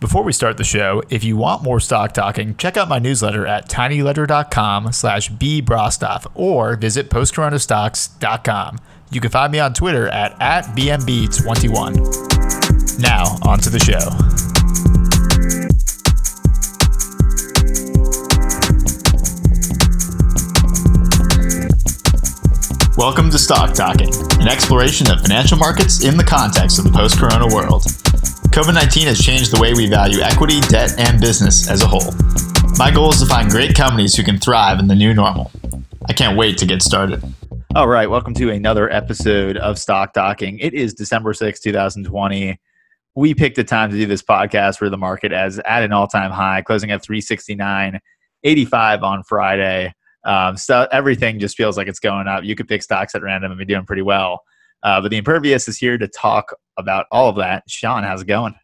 Before we start the show, if you want more Stock Talking, check out my newsletter at tinyletter.com/bbrostoff or visit postcoronastocks.com. You can find me on Twitter at @bmb21. Now, on to the show. Welcome to Stock Talking, an exploration of financial markets in the context of the post-corona world. COVID-19 has changed the way we value equity, debt, and business as a whole. My goal is to find great companies who can thrive in the new normal. I can't wait to get started. All right, welcome to another episode of Stock Talking. It is December 6, 2020. We picked a time to do this podcast where the market is at an all-time high, closing at 369.85 on Friday. So everything just feels like it's going up. You could pick stocks at random and be doing pretty well. But the Impervious is here to talk about all of that. Sean, how's it going?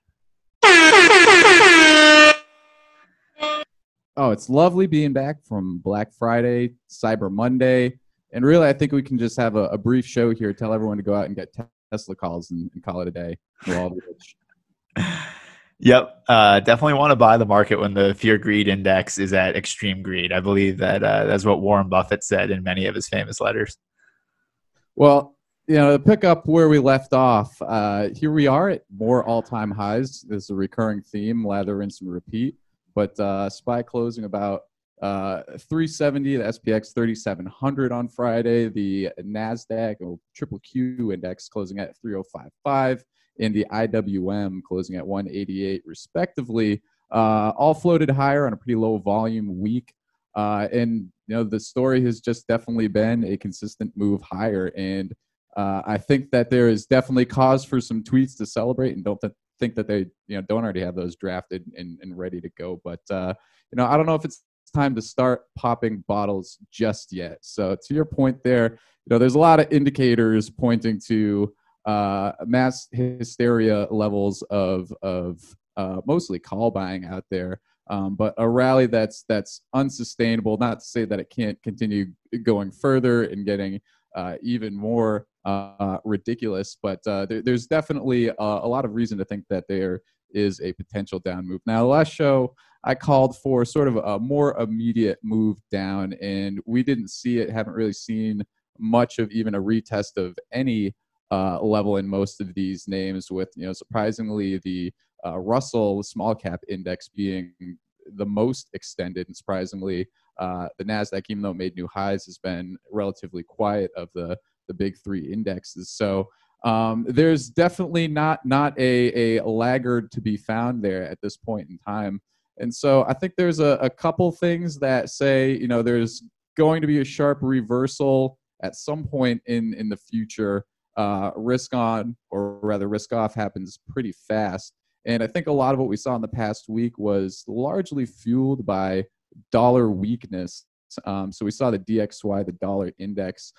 Oh, it's lovely being back from Black Friday, Cyber Monday. And really, I think we can just have a brief show here. Tell everyone to go out and get Tesla calls and call it a day. We're all rich. Yep. Definitely want to buy the market when the fear greed index is at extreme greed. I believe that that's what Warren Buffett said in many of his famous letters. Well, you know, to pick up where we left off, here we are at more all-time highs. This is a recurring theme, lather, rinse, and repeat. But SPY closing about 370, the SPX 3,700 on Friday, the NASDAQ or QQQ index closing at 3,055. In the IWM closing at 188 respectively, all floated higher on a pretty low volume week. And you know, the story has just definitely been a consistent move higher. And I think that there is definitely cause for some tweets to celebrate, and don't think that they don't already have those drafted and ready to go. But I don't know if it's time to start popping bottles just yet. So to your point there, there's a lot of indicators pointing to mass hysteria levels of mostly call buying out there, but a rally that's unsustainable. Not to say that it can't continue going further and getting even more ridiculous, but there's definitely a lot of reason to think that there is a potential down move. Now, last show I called for sort of a more immediate move down, and we didn't see it. Haven't really seen much of even a retest of any level in most of these names, with surprisingly the Russell small cap index being the most extended, and surprisingly the NASDAQ, even though it made new highs, has been relatively quiet of the big three indexes. So there's definitely not a laggard to be found there at this point in time. And so I think there's a couple things that say there's going to be a sharp reversal at some point in the future. Risk on, or rather risk off, happens pretty fast. And I think a lot of what we saw in the past week was largely fueled by dollar weakness. So we saw the DXY, the dollar index,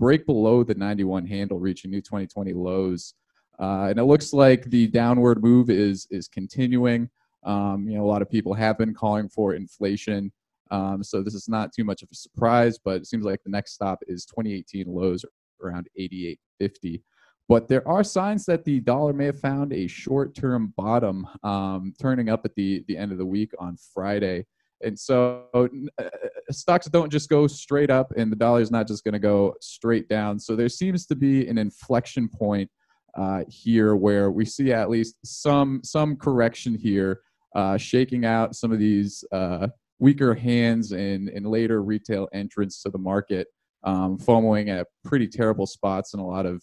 break below the 91 handle, reaching new 2020 lows. And it looks like the downward move is continuing. A lot of people have been calling for inflation. So this is not too much of a surprise, but it seems like the next stop is 2018 lows, around 88.50. But there are signs that the dollar may have found a short-term bottom, turning up at the end of the week on Friday. And so stocks don't just go straight up, and the dollar is not just going to go straight down. So there seems to be an inflection point here where we see at least some correction here, shaking out some of these weaker hands and later retail entrants to the market. FOMOing at pretty terrible spots in a lot of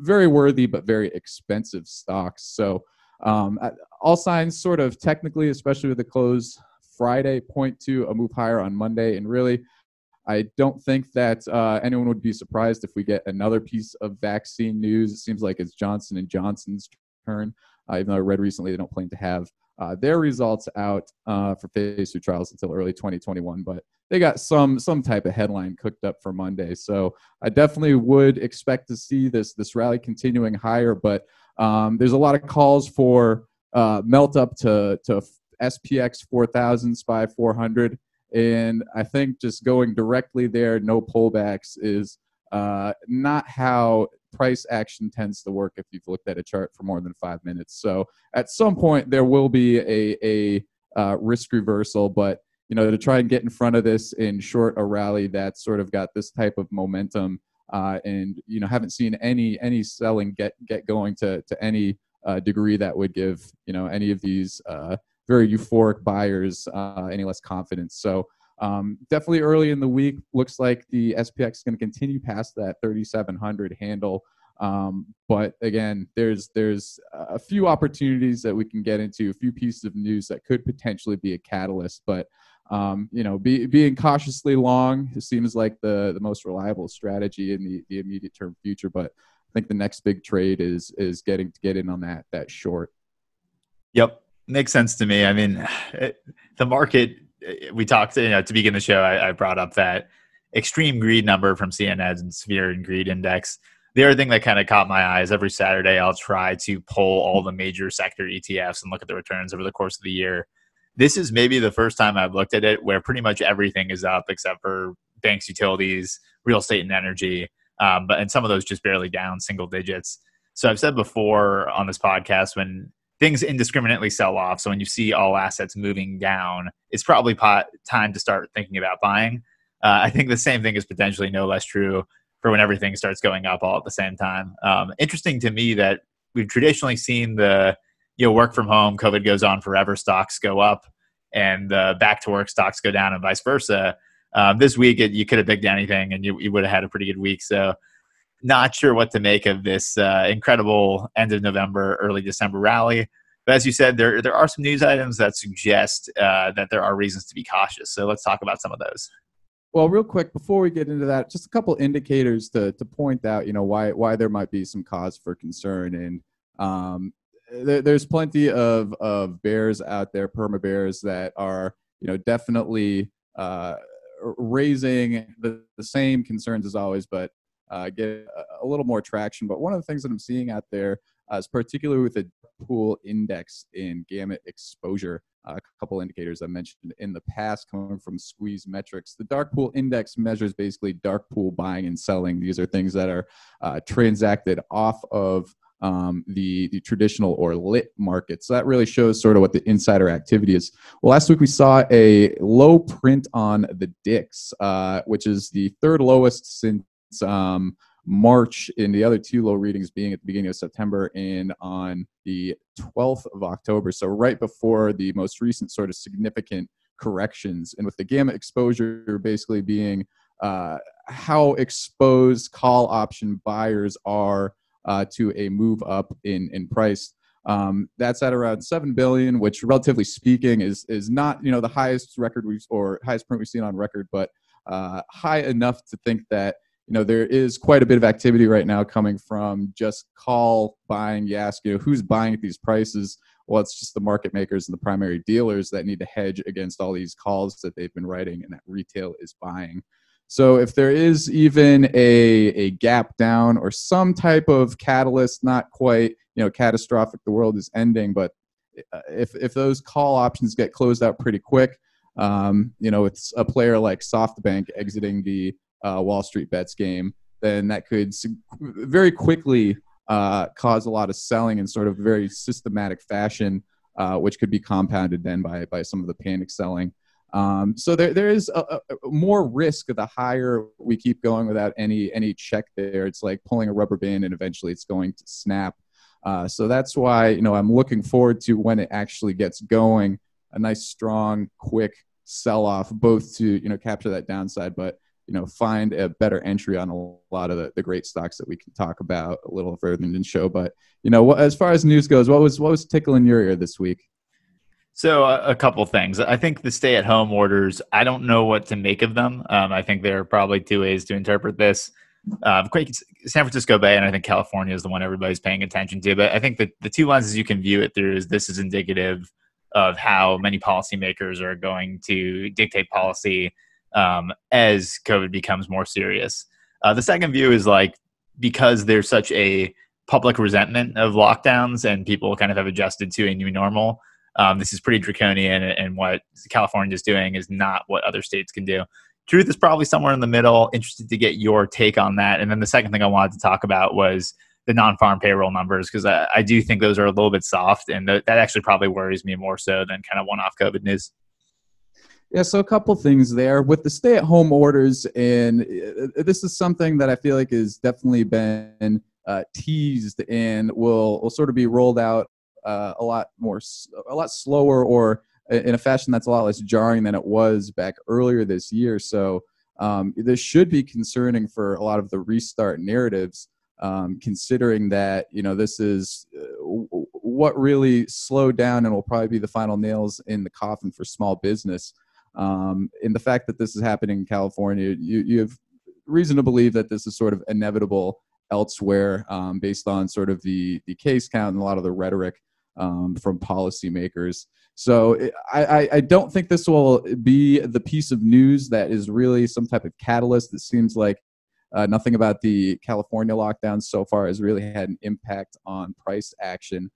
very worthy but very expensive stocks. So all signs sort of technically, especially with the close Friday, point to a move higher on Monday. And really, I don't think that anyone would be surprised if we get another piece of vaccine news. It seems like it's Johnson & Johnson's turn, even though I read recently they don't plan to have their results out for phase 2 trials until early 2021. But they got some type of headline cooked up for Monday. So I definitely would expect to see this rally continuing higher, but there's a lot of calls for melt up to SPX 4,000, SPY 400. And I think just going directly there, no pullbacks, is not how price action tends to work if you've looked at a chart for more than 5 minutes. So at some point there will be a risk reversal, but you know, to try and get in front of this in short a rally that's sort of got this type of momentum, and you know, haven't seen any selling get going to any degree that would give, you know, any of these very euphoric buyers any less confidence. So definitely early in the week, looks like the SPX is going to continue past that 3,700 handle. But again, there's a few opportunities that we can get into, a few pieces of news that could potentially be a catalyst. But you know, being cautiously long seems like the most reliable strategy in the immediate term future. But I think the next big trade is getting to get in on that short. Yep, makes sense to me. I mean, the market. We talked, you know, to begin the show, I brought up that extreme greed number from CNN's Fear and Greed Index. The other thing that kind of caught my eye is every Saturday I'll try to pull all the major sector ETFs and look at the returns over the course of the year. This is maybe the first time I've looked at it where pretty much everything is up except for banks, utilities, real estate, and energy. And some of those just barely down single digits. So I've said before on this podcast, when things indiscriminately sell off, so when you see all assets moving down, it's probably time to start thinking about buying. I think the same thing is potentially no less true for when everything starts going up all at the same time. Interesting to me that we've traditionally seen the, you know, work from home, COVID goes on forever, stocks go up, and the back to work stocks go down and vice versa. This week, you could have picked anything and you would have had a pretty good week. So not sure what to make of this incredible end of November, early December rally. But as you said, there are some news items that suggest that there are reasons to be cautious. So let's talk about some of those. Well, real quick, before we get into that, just a couple indicators to point out, you know, why there might be some cause for concern. And there's plenty of bears out there, perma bears, that are, you know, definitely raising the same concerns as always, but get a little more traction. But one of the things that I'm seeing out there is particularly with the pool index in gamut exposure. A couple indicators I mentioned in the past coming from Squeeze Metrics. The dark pool index measures basically dark pool buying and selling. These are things that are transacted off of the traditional or lit market. So that really shows sort of what the insider activity is. Well, last week we saw a low print on the DIX, which is the third lowest since March, in the other two low readings being at the beginning of September and on the 12th of October. So right before the most recent sort of significant corrections. And with the gamma exposure basically being how exposed call option buyers are to a move up in price. That's at around 7 billion, which relatively speaking is not, you know, the highest record highest print we've seen on record, but high enough to think that, you know, there is quite a bit of activity right now coming from just call buying. You ask, you know, who's buying at these prices? Well, it's just the market makers and the primary dealers that need to hedge against all these calls that they've been writing and that retail is buying. So if there is even a gap down or some type of catalyst, not quite, you know, catastrophic, the world is ending, but if those call options get closed out pretty quick, you know, it's a player like SoftBank exiting the Wall Street Bets game, then that could very quickly cause a lot of selling in sort of very systematic fashion, which could be compounded then by some of the panic selling. So there is a more risk the higher we keep going without any check there. It's like pulling a rubber band and eventually it's going to snap. So that's why, you know, I'm looking forward to when it actually gets going, a nice, strong, quick sell-off, both to, you know, capture that downside, but you know, find a better entry on a lot of the great stocks that we can talk about a little further in the show. But, you know, as far as news goes, what was tickling your ear this week? So a couple things. I think the stay-at-home orders, I don't know what to make of them. I think there are probably two ways to interpret this. San Francisco Bay, and I think California is the one everybody's paying attention to. But I think that the two lenses you can view it through is this is indicative of how many policymakers are going to dictate policy as COVID becomes more serious. The second view is like, because there's such a public resentment of lockdowns and people kind of have adjusted to a new normal, this is pretty draconian, and what California is doing is not what other states can do. Truth is probably somewhere in the middle. Interested to get your take on that. And then the second thing I wanted to talk about was the non-farm payroll numbers, because I do think those are a little bit soft, and that actually probably worries me more so than kind of one-off COVID news. Yeah, so a couple things there. With the stay-at-home orders, and this is something that I feel like has definitely been teased and will sort of be rolled out a lot slower or in a fashion that's a lot less jarring than it was back earlier this year. So this should be concerning for a lot of the restart narratives, considering that, you know, this is what really slowed down and will probably be the final nails in the coffin for small business. And the fact that this is happening in California, you have reason to believe that this is sort of inevitable elsewhere, based on sort of the case count and a lot of the rhetoric from policymakers. So I don't think this will be the piece of news that is really some type of catalyst. It seems like nothing about the California lockdown so far has really had an impact on price action.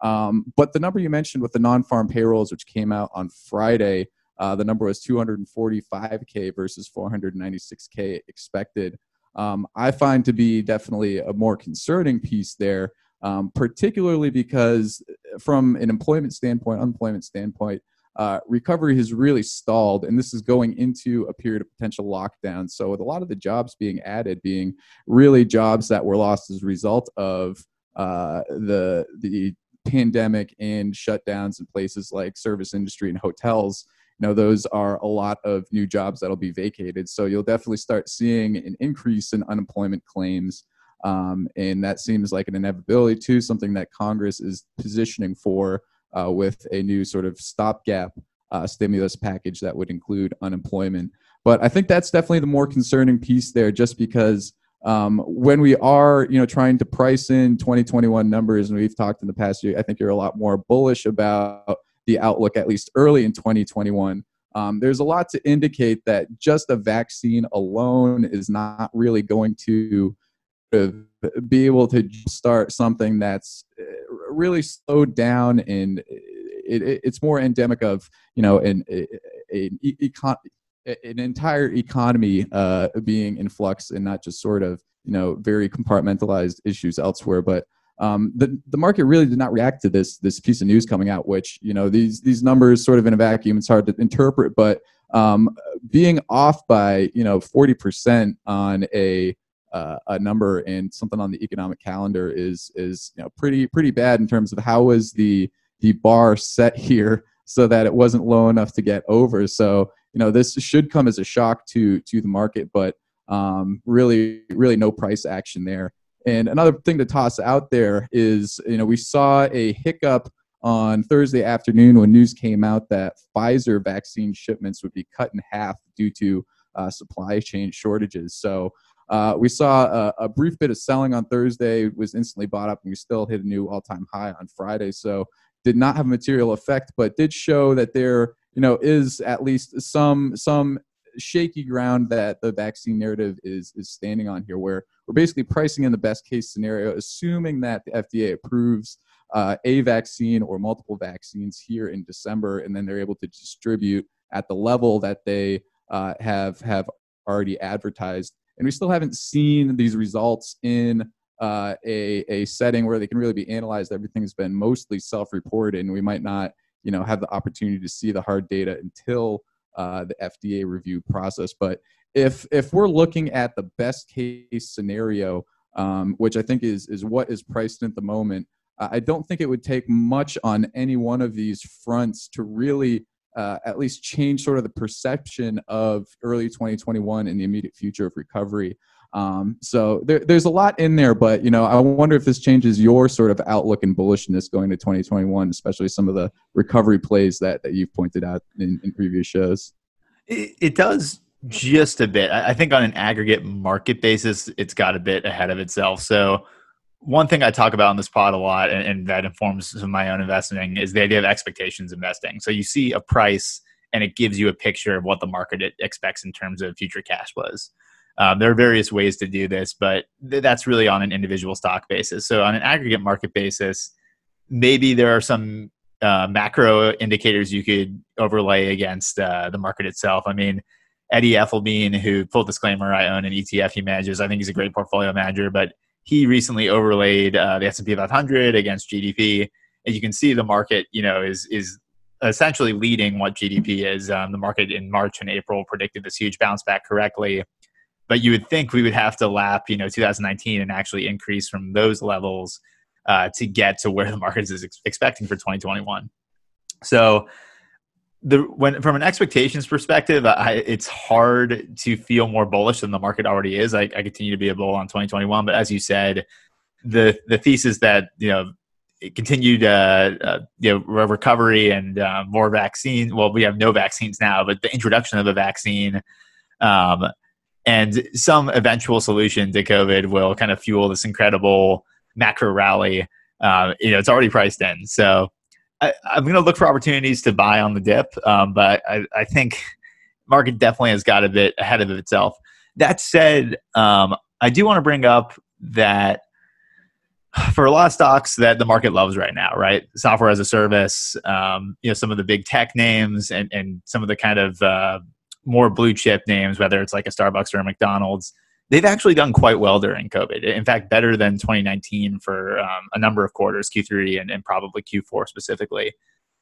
But the number you mentioned with the non-farm payrolls, which came out on Friday, the number was 245K versus 496K expected. I find to be definitely a more concerning piece there, particularly because from an unemployment standpoint, recovery has really stalled, and this is going into a period of potential lockdown. So with a lot of the jobs being added being really jobs that were lost as a result of the pandemic and shutdowns in places like service industry and hotels, you know, those are a lot of new jobs that'll be vacated. So you'll definitely start seeing an increase in unemployment claims. And that seems like an inevitability too, something that Congress is positioning for with a new sort of stopgap stimulus package that would include unemployment. But I think that's definitely the more concerning piece there, just because when we are, you know, trying to price in 2021 numbers, and we've talked in the past year, I think you're a lot more bullish about the outlook, at least early in 2021. There's a lot to indicate that just a vaccine alone is not really going to be able to start something that's really slowed down, and it's more endemic of, you know, an entire economy being in flux, and not just sort of, you know, very compartmentalized issues elsewhere. But the market really did not react to this piece of news coming out, which, you know, these numbers sort of in a vacuum, it's hard to interpret, but being off by, you know, 40% on a number and something on the economic calendar is, you know, pretty bad in terms of how was the bar set here so that it wasn't low enough to get over. So, you know, this should come as a shock to the market, but really no price action there. And another thing to toss out there is, you know, we saw a hiccup on Thursday afternoon when news came out that Pfizer vaccine shipments would be cut in half due to supply chain shortages. So we saw a brief bit of selling on Thursday, was instantly bought up, and we still hit a new all-time high on Friday. So did not have a material effect, but did show that there, you know, is at least some shaky ground that the vaccine narrative is standing on here, where we're basically pricing in the best case scenario, assuming that the FDA approves a vaccine or multiple vaccines here in December, and then they're able to distribute at the level that they have already advertised. And we still haven't seen these results in a setting where they can really be analyzed. Everything's been mostly self-reported, and we might not, you know, have the opportunity to see the hard data until the FDA review process. But if we're looking at the best case scenario, which I think is what is priced in at the moment, I don't think it would take much on any one of these fronts to really at least change sort of the perception of early 2021 and the immediate future of recovery. So there's a lot in there, but, you know, I wonder if this changes your sort of outlook and bullishness going to 2021, especially some of the recovery plays that you've pointed out in previous shows. It does just a bit. I think on an aggregate market basis, it's got a bit ahead of itself. So one thing I talk about on this pod a lot, and that informs some of my own investing, is the idea of expectations investing. So you see a price and it gives you a picture of what the market expects in terms of future cash flows. There are various ways to do this, but that's really on an individual stock basis. So on an aggregate market basis, maybe there are some macro indicators you could overlay against the market itself. I mean, Eddie Effelbein, who, full disclaimer, I own an ETF he manages. I think he's a great portfolio manager, but he recently overlaid the S&P 500 against GDP. As you can see, the market, you know, is essentially leading what GDP is. The market in March and April predicted this huge bounce back correctly. But you would think we would have to lap, you know, 2019 and actually increase from those levels to get to where the market is expecting for 2021. So from an expectations perspective, it's hard to feel more bullish than the market already is. I continue to be a bull on 2021, but as you said, the thesis that, you know, continued recovery and more vaccines. Well, we have no vaccines now, but the introduction of a vaccine and some eventual solution to COVID will kind of fuel this incredible macro rally. You know, it's already priced in. So I'm going to look for opportunities to buy on the dip, but I think market definitely has got a bit ahead of itself. That said, I do want to bring up that for a lot of stocks that the market loves right now, right? Software as a service, you know, some of the big tech names and some of the kind of more blue chip names, whether it's like a Starbucks or a McDonald's, they've actually done quite well during COVID. In fact, better than 2019 for a number of quarters, Q3 and probably Q4 specifically.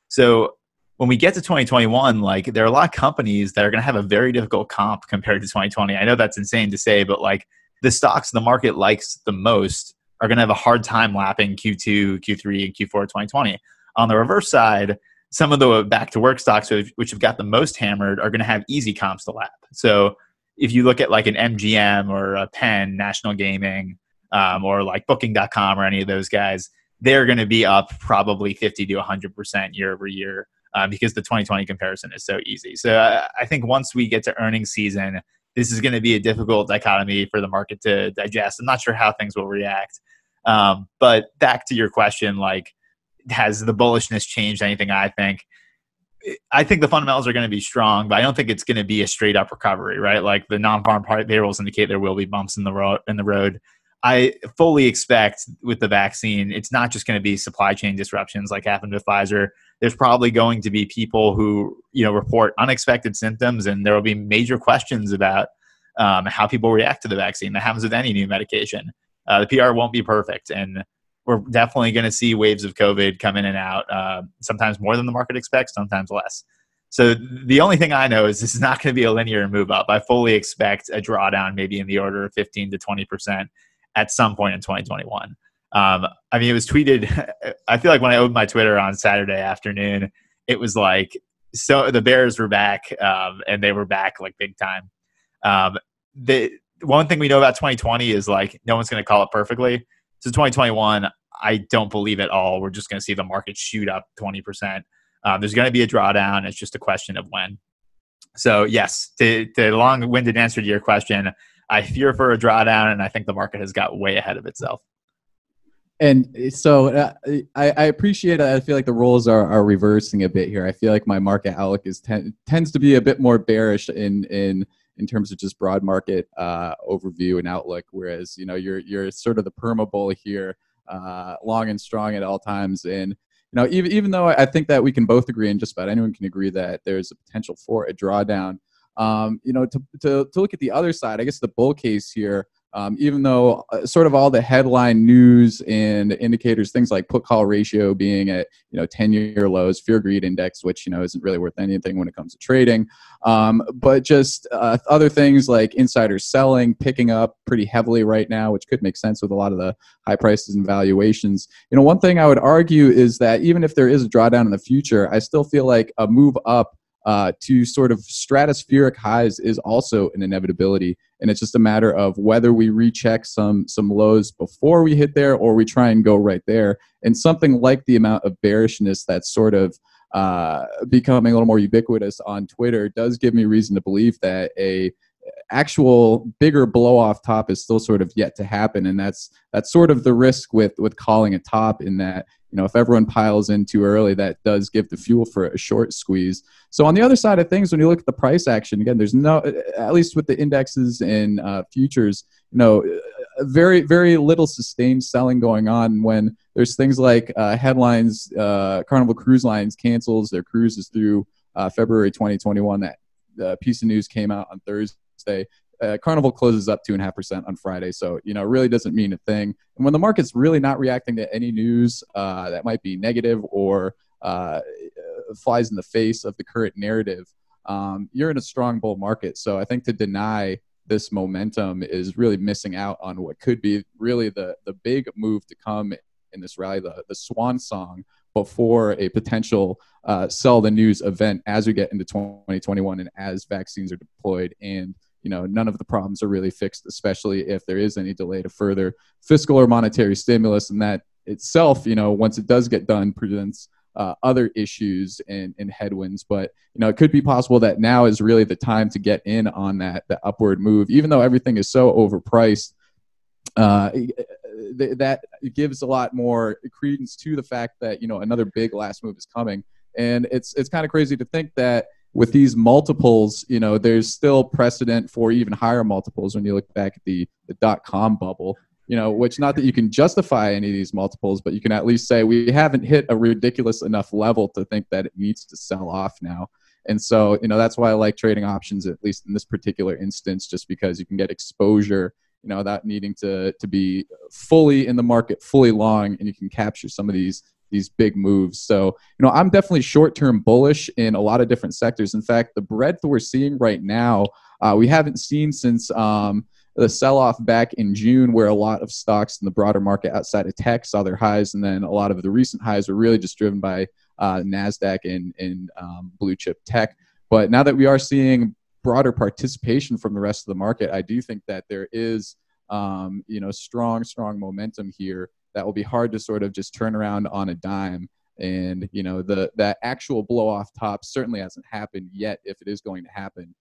So when we get to 2021, like there are a lot of companies that are going to have a very difficult comp compared to 2020. I know that's insane to say, but like the stocks the market likes the most are going to have a hard time lapping Q2, Q3, and Q4 of 2020. On the reverse side, some of the back-to-work stocks, which have got the most hammered, are going to have easy comps to lap. So if you look at like an MGM or a Penn, National Gaming, or like Booking.com or any of those guys, they're going to be up probably 50 to 100% year over year because the 2020 comparison is so easy. So I think once we get to earnings season, this is going to be a difficult dichotomy for the market to digest. I'm not sure how things will react. But back to your question, like, has the bullishness changed anything? I think the fundamentals are going to be strong, but I don't think it's going to be a straight up recovery, right? Like the non-farm payrolls indicate there will be bumps in the road. I fully expect with the vaccine, it's not just going to be supply chain disruptions like happened with Pfizer. There's probably going to be people who, you know, report unexpected symptoms, and there will be major questions about how people react to the vaccine. That happens with any new medication. The PR won't be perfect, and we're definitely going to see waves of COVID come in and out, sometimes more than the market expects, sometimes less. So the only thing I know is this is not going to be a linear move up. I fully expect a drawdown maybe in the order of 15 to 20% at some point in 2021. I mean, it was tweeted. I feel like when I opened my Twitter on Saturday afternoon, it was like, so the bears were back and they were back like big time. One thing we know about 2020 is like no one's going to call it perfectly. So 2021, I don't believe at all. We're just going to see the market shoot up 20%. There's going to be a drawdown. It's just a question of when. So yes, the long-winded answer to your question, I fear for a drawdown, and I think the market has got way ahead of itself. And so I appreciate it. I feel like the roles are reversing a bit here. I feel like my market outlook is tends to be a bit more bearish in terms of just broad market overview and outlook, whereas, you know, you're sort of the perma bull here, long and strong at all times. And, you know, even though I think that we can both agree, and just about anyone can agree, that there's a potential for a drawdown, you know, to look at the other side, I guess the bull case here, even though sort of all the headline news and indicators, things like put-call ratio being at, you know, 10-year lows, fear-greed index, which, you know, isn't really worth anything when it comes to trading, but just other things like insider selling picking up pretty heavily right now, which could make sense with a lot of the high prices and valuations. You know, one thing I would argue is that even if there is a drawdown in the future, I still feel like a move up to sort of stratospheric highs is also an inevitability. And it's just a matter of whether we recheck some lows before we hit there, or we try and go right there. And something like the amount of bearishness that's sort of becoming a little more ubiquitous on Twitter does give me reason to believe that a actual bigger blow off top is still sort of yet to happen. And that's sort of the risk with calling a top, in that, you know, if everyone piles in too early, that does give the fuel for a short squeeze. So on the other side of things, when you look at the price action, again, there's no, at least with the indexes and futures, you know, very, very little sustained selling going on when there's things like headlines, Carnival Cruise Lines cancels their cruises through February 2021. That piece of news came out on Thursday. Carnival closes up 2.5% on Friday, so it really doesn't mean a thing. And when the market's really not reacting to any news that might be negative or flies in the face of the current narrative, you're in a strong bull market. So I think to deny this momentum is really missing out on what could be really the big move to come in this rally, the swan song before a potential sell the news event as we get into 2021 and as vaccines are deployed and none of the problems are really fixed, especially if there is any delay to further fiscal or monetary stimulus. And that itself, once it does get done, presents other issues and headwinds. But, it could be possible that now is really the time to get in on that upward move, even though everything is so overpriced. That gives a lot more credence to the fact that, another big last move is coming. And it's kind of crazy to think that with these multiples, there's still precedent for even higher multiples when you look back at the dot-com bubble, which not that you can justify any of these multiples, but you can at least say we haven't hit a ridiculous enough level to think that it needs to sell off now. And so, that's why I like trading options, at least in this particular instance, just because you can get exposure, without needing to be fully in the market, fully long, and you can capture some of these big moves. So, I'm definitely short-term bullish in a lot of different sectors. In fact, the breadth we're seeing right now, we haven't seen since the sell-off back in June, where a lot of stocks in the broader market outside of tech saw their highs. And then a lot of the recent highs were really just driven by NASDAQ and blue chip tech. But now that we are seeing broader participation from the rest of the market, I do think that there is, strong momentum here that will be hard to sort of just turn around on a dime. And, that actual blow off top certainly hasn't happened yet, if it is going to happen.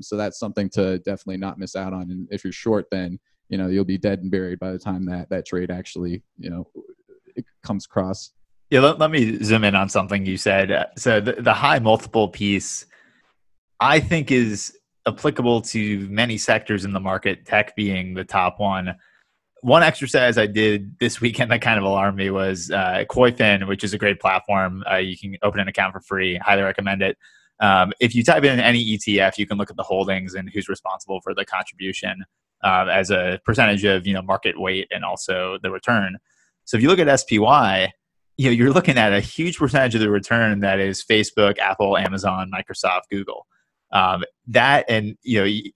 So that's something to definitely not miss out on. And if you're short, then, you'll be dead and buried by the time that trade actually, it comes across. Yeah. Let me zoom in on something you said. So the high multiple piece, I think, is applicable to many sectors in the market, tech being the top one. One exercise I did this weekend that kind of alarmed me was KoiFin, which is a great platform. You can open an account for free. Highly recommend it. If you type in any ETF, you can look at the holdings and who's responsible for the contribution as a percentage of market weight and also the return. So if you look at SPY, you're looking at a huge percentage of the return that is Facebook, Apple, Amazon, Microsoft, Google. That and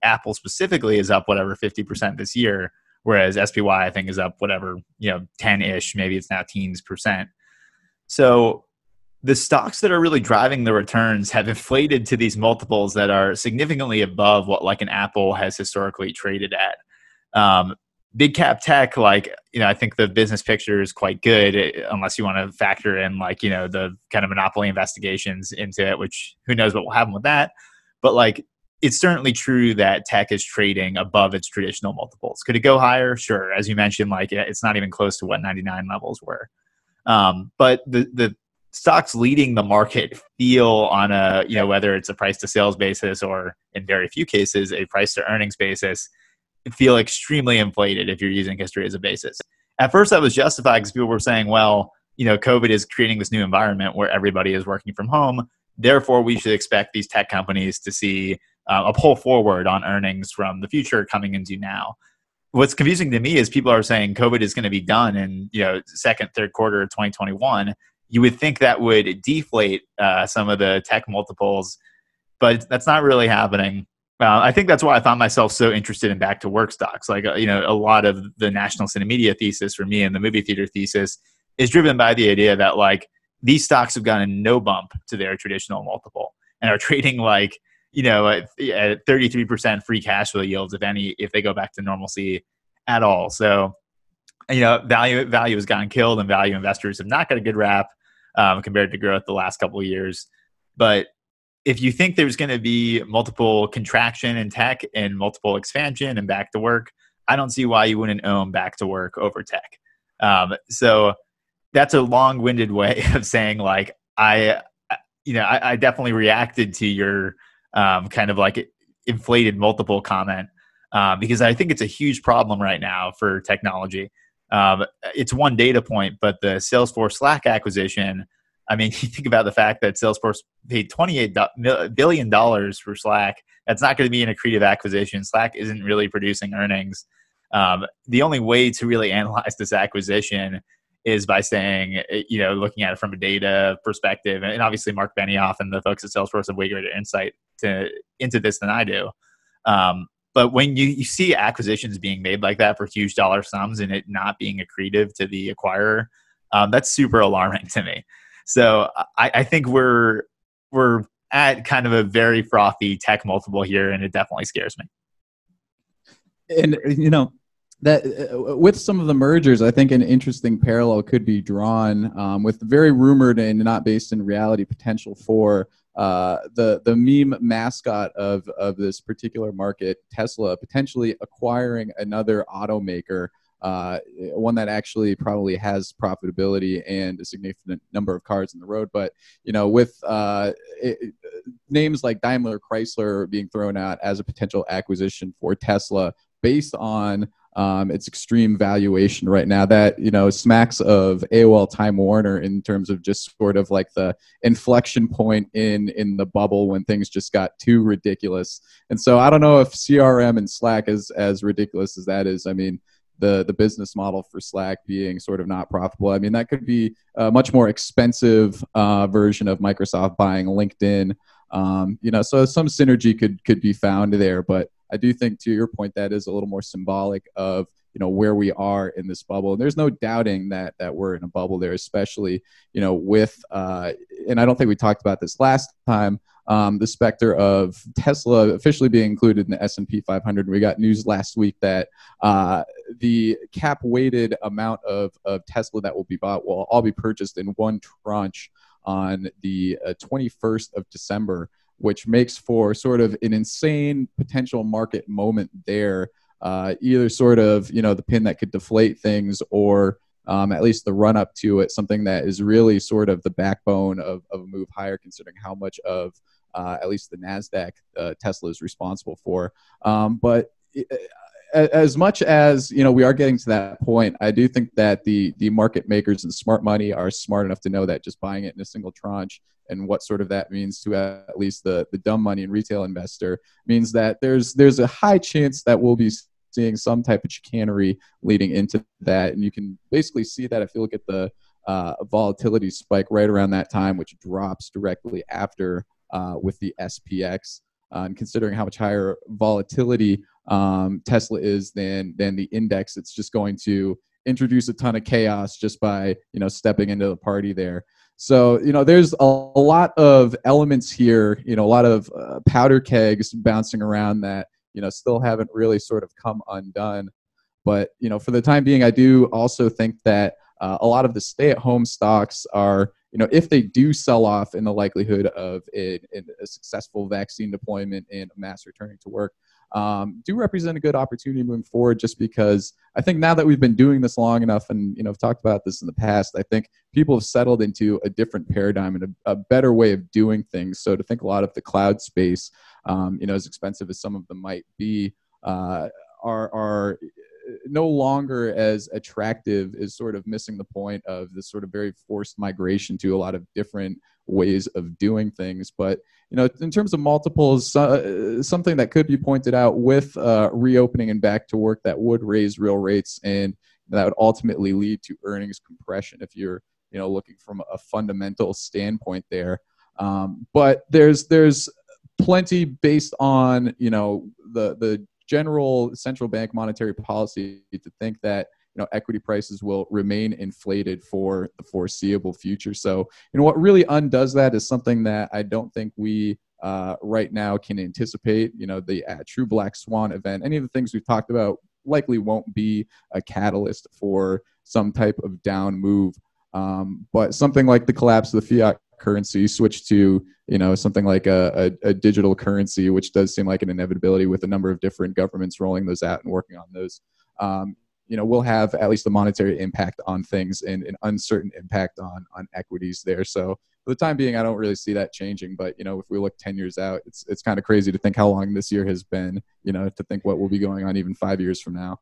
Apple specifically is up whatever 50% this year. Whereas SPY, I think, is up whatever, 10-ish, maybe it's now teens percent. So the stocks that are really driving the returns have inflated to these multiples that are significantly above what like an Apple has historically traded at. Big cap tech, I think the business picture is quite good, unless you want to factor in the kind of monopoly investigations into it, which who knows what will happen with that. But it's certainly true that tech is trading above its traditional multiples. Could it go higher? Sure. As you mentioned, it's not even close to what 99 levels were. But the stocks leading the market feel on a, whether it's a price to sales basis or in very few cases, a price to earnings basis, feel extremely inflated if you're using history as a basis. At first that was justified because people were saying, well, COVID is creating this new environment where everybody is working from home. Therefore, we should expect these tech companies to see a pull forward on earnings from the future coming into now. What's confusing to me is people are saying COVID is going to be done in second, third quarter of 2021. You would think that would deflate some of the tech multiples, but that's not really happening. I think that's why I found myself so interested in back to work stocks. A lot of the national cinemedia thesis for me and the movie theater thesis is driven by the idea that these stocks have gotten no bump to their traditional multiple and are trading at 33% free cash flow yields, if they go back to normalcy at all. So, value has gotten killed, and value investors have not got a good rap compared to growth the last couple of years. But if you think there's going to be multiple contraction in tech and multiple expansion and back to work, I don't see why you wouldn't own back to work over tech. So that's a long-winded way of saying I definitely reacted to your kind of inflated multiple comment, because I think it's a huge problem right now for technology. It's one data point, but the Salesforce Slack acquisition, I mean, you think about the fact that Salesforce paid $28 billion for Slack. That's not going to be an accretive acquisition. Slack isn't really producing earnings. The only way to really analyze this acquisition is by saying, you know, looking at it from a data perspective. And obviously, Mark Benioff and the folks at Salesforce have way greater insight into this than I do. But when you see acquisitions being made like that for huge dollar sums and it not being accretive to the acquirer, that's super alarming to me. So I think we're at kind of a very frothy tech multiple here, and it definitely scares me. And, you know, that with some of the mergers, I think an interesting parallel could be drawn with very rumored and not based in reality potential for the meme mascot of this particular market, Tesla, potentially acquiring another automaker, one that actually probably has profitability and a significant number of cars in the road. But, you know, with names like Daimler Chrysler being thrown out as a potential acquisition for Tesla based on its extreme valuation right now, that, you know, smacks of AOL Time Warner in terms of just sort of like the inflection point in the bubble when things just got too ridiculous. And so I don't know if CRM and Slack is as ridiculous as that is. I mean, the business model for Slack being sort of not profitable. I mean, that could be a much more expensive version of Microsoft buying LinkedIn. You know, so some synergy could be found there, but I do think, to your point, that is a little more symbolic of, you know, where we are in this bubble. And there's no doubting that we're in a bubble there, especially, you know, with, and I don't think we talked about this last time, the specter of Tesla officially being included in the S&P 500. We got news last week that the cap-weighted amount of Tesla that will be bought will all be purchased in one tranche on the 21st of December, which makes for sort of an insane potential market moment there, either sort of, you know, the pin that could deflate things or at least the run up to it, something that is really sort of the backbone of a move higher, considering how much of at least the NASDAQ Tesla is responsible for. But as much as, you know, we are getting to that point, I do think that the market makers and smart money are smart enough to know that just buying it in a single tranche and what sort of that means to at least the dumb money and retail investor means that there's a high chance that we'll be seeing some type of chicanery leading into that. And you can basically see that if you look at the volatility spike right around that time, which drops directly after with the SPX. And considering how much higher volatility Tesla is than the index, it's just going to introduce a ton of chaos just by, you know, stepping into the party there. So, you know, there's a lot of elements here, you know, a lot of powder kegs bouncing around that, you know, still haven't really sort of come undone. But, you know, for the time being, I do also think that a lot of the stay-at-home stocks are, you know, if they do sell off in the likelihood of a successful vaccine deployment and a mass returning to work, do represent a good opportunity moving forward, just because I think now that we've been doing this long enough and, you know, I've talked about this in the past, I think people have settled into a different paradigm and a better way of doing things. So to think a lot of the cloud space, you know, as expensive as some of them might be, are no longer as attractive, is sort of missing the point of this sort of very forced migration to a lot of different ways of doing things. But, you know, in terms of multiples, something that could be pointed out with reopening and back to work that would raise real rates, and that would ultimately lead to earnings compression if you're, you know, looking from a fundamental standpoint there. But there's plenty based on, you know, the general central bank monetary policy to think that, you know, equity prices will remain inflated for the foreseeable future. So, you know, what really undoes that is something that I don't think we right now can anticipate. You know, the true black swan event, any of the things we've talked about likely won't be a catalyst for some type of down move. But something like the collapse of the fiat currency, switch to, you know, something like a digital currency, which does seem like an inevitability with a number of different governments rolling those out and working on those, you know, will have at least a monetary impact on things and an uncertain impact on equities there. So for the time being, I don't really see that changing. But, you know, if we look 10 years out, it's kind of crazy to think how long this year has been, you know, to think what will be going on even 5 years from now.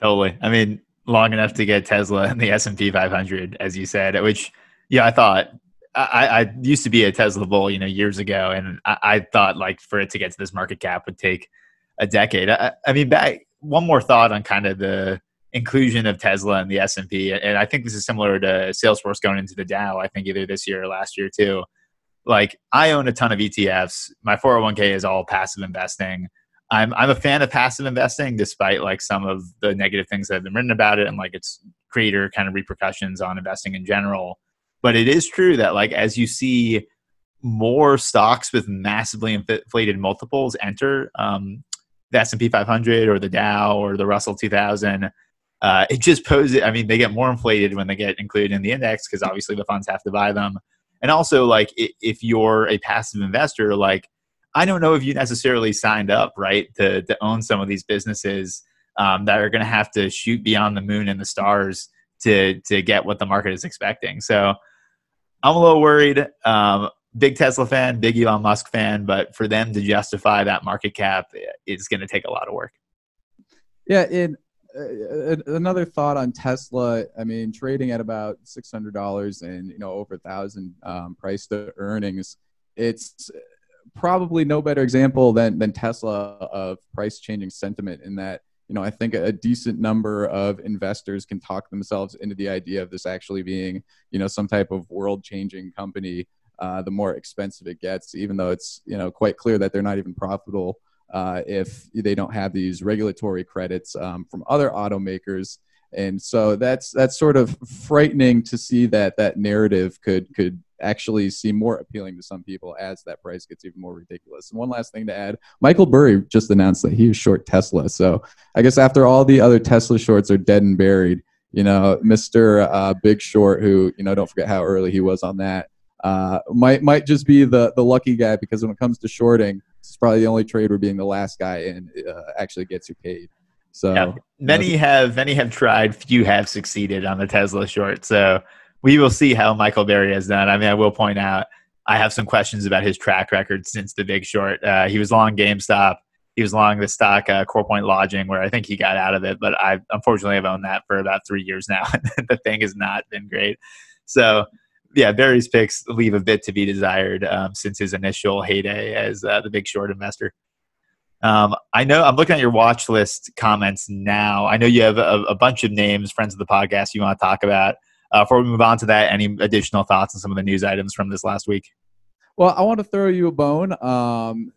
Totally. I mean, long enough to get Tesla and the S&P 500, as you said, which, yeah, I thought I used to be a Tesla bull, you know, years ago, and I thought like for it to get to this market cap would take a decade. I mean, back one more thought on kind of the inclusion of Tesla in the S&P, and I think this is similar to Salesforce going into the Dow. I think either this year or last year too. Like, I own a ton of ETFs. My 401k is all passive investing. I'm a fan of passive investing, despite like some of the negative things that have been written about it and like its greater kind of repercussions on investing in general. But it is true that like as you see more stocks with massively inflated multiples enter the S&P 500 or the Dow or the Russell 2000, it just poses, I mean, they get more inflated when they get included in the index because obviously the funds have to buy them. And also like if you're a passive investor, like I don't know if you necessarily signed up, right, to own some of these businesses that are going to have to shoot beyond the moon and the stars to get what the market is expecting. So I'm a little worried. Big Tesla fan, big Elon Musk fan, but for them to justify that market cap, it's going to take a lot of work. Yeah. Another thought on Tesla. I mean, trading at about $600 and, you know, over 1,000 price to earnings, it's probably no better example than Tesla of price changing sentiment in that, you know, I think a decent number of investors can talk themselves into the idea of this actually being, you know, some type of world-changing company. The more expensive it gets, even though it's, you know, quite clear that they're not even profitable if they don't have these regulatory credits from other automakers. And so that's sort of frightening to see that narrative could actually seem more appealing to some people as that price gets even more ridiculous. And one last thing to add, Michael Burry just announced that he is short Tesla. So I guess after all the other Tesla shorts are dead and buried, you know, Mr. Big Short, who, you know, don't forget how early he was on that, might just be the lucky guy, because when it comes to shorting, it's probably the only trade where being the last guy in actually gets you paid. So yeah, many have tried, few have succeeded on the Tesla short. So we will see how Michael Burry has done. I mean, I will point out, I have some questions about his track record since the big short. He was long GameStop. He was long the stock CorePoint Lodging, where I think he got out of it, but I unfortunately have owned that for about 3 years now. The thing has not been great. So yeah, Barry's picks leave a bit to be desired since his initial heyday as the big short investor. I know I'm looking at your watch list comments now. I know you have a bunch of names, friends of the podcast, you want to talk about. Before we move on to that, any additional thoughts on some of the news items from this last week? Well, I want to throw you a bone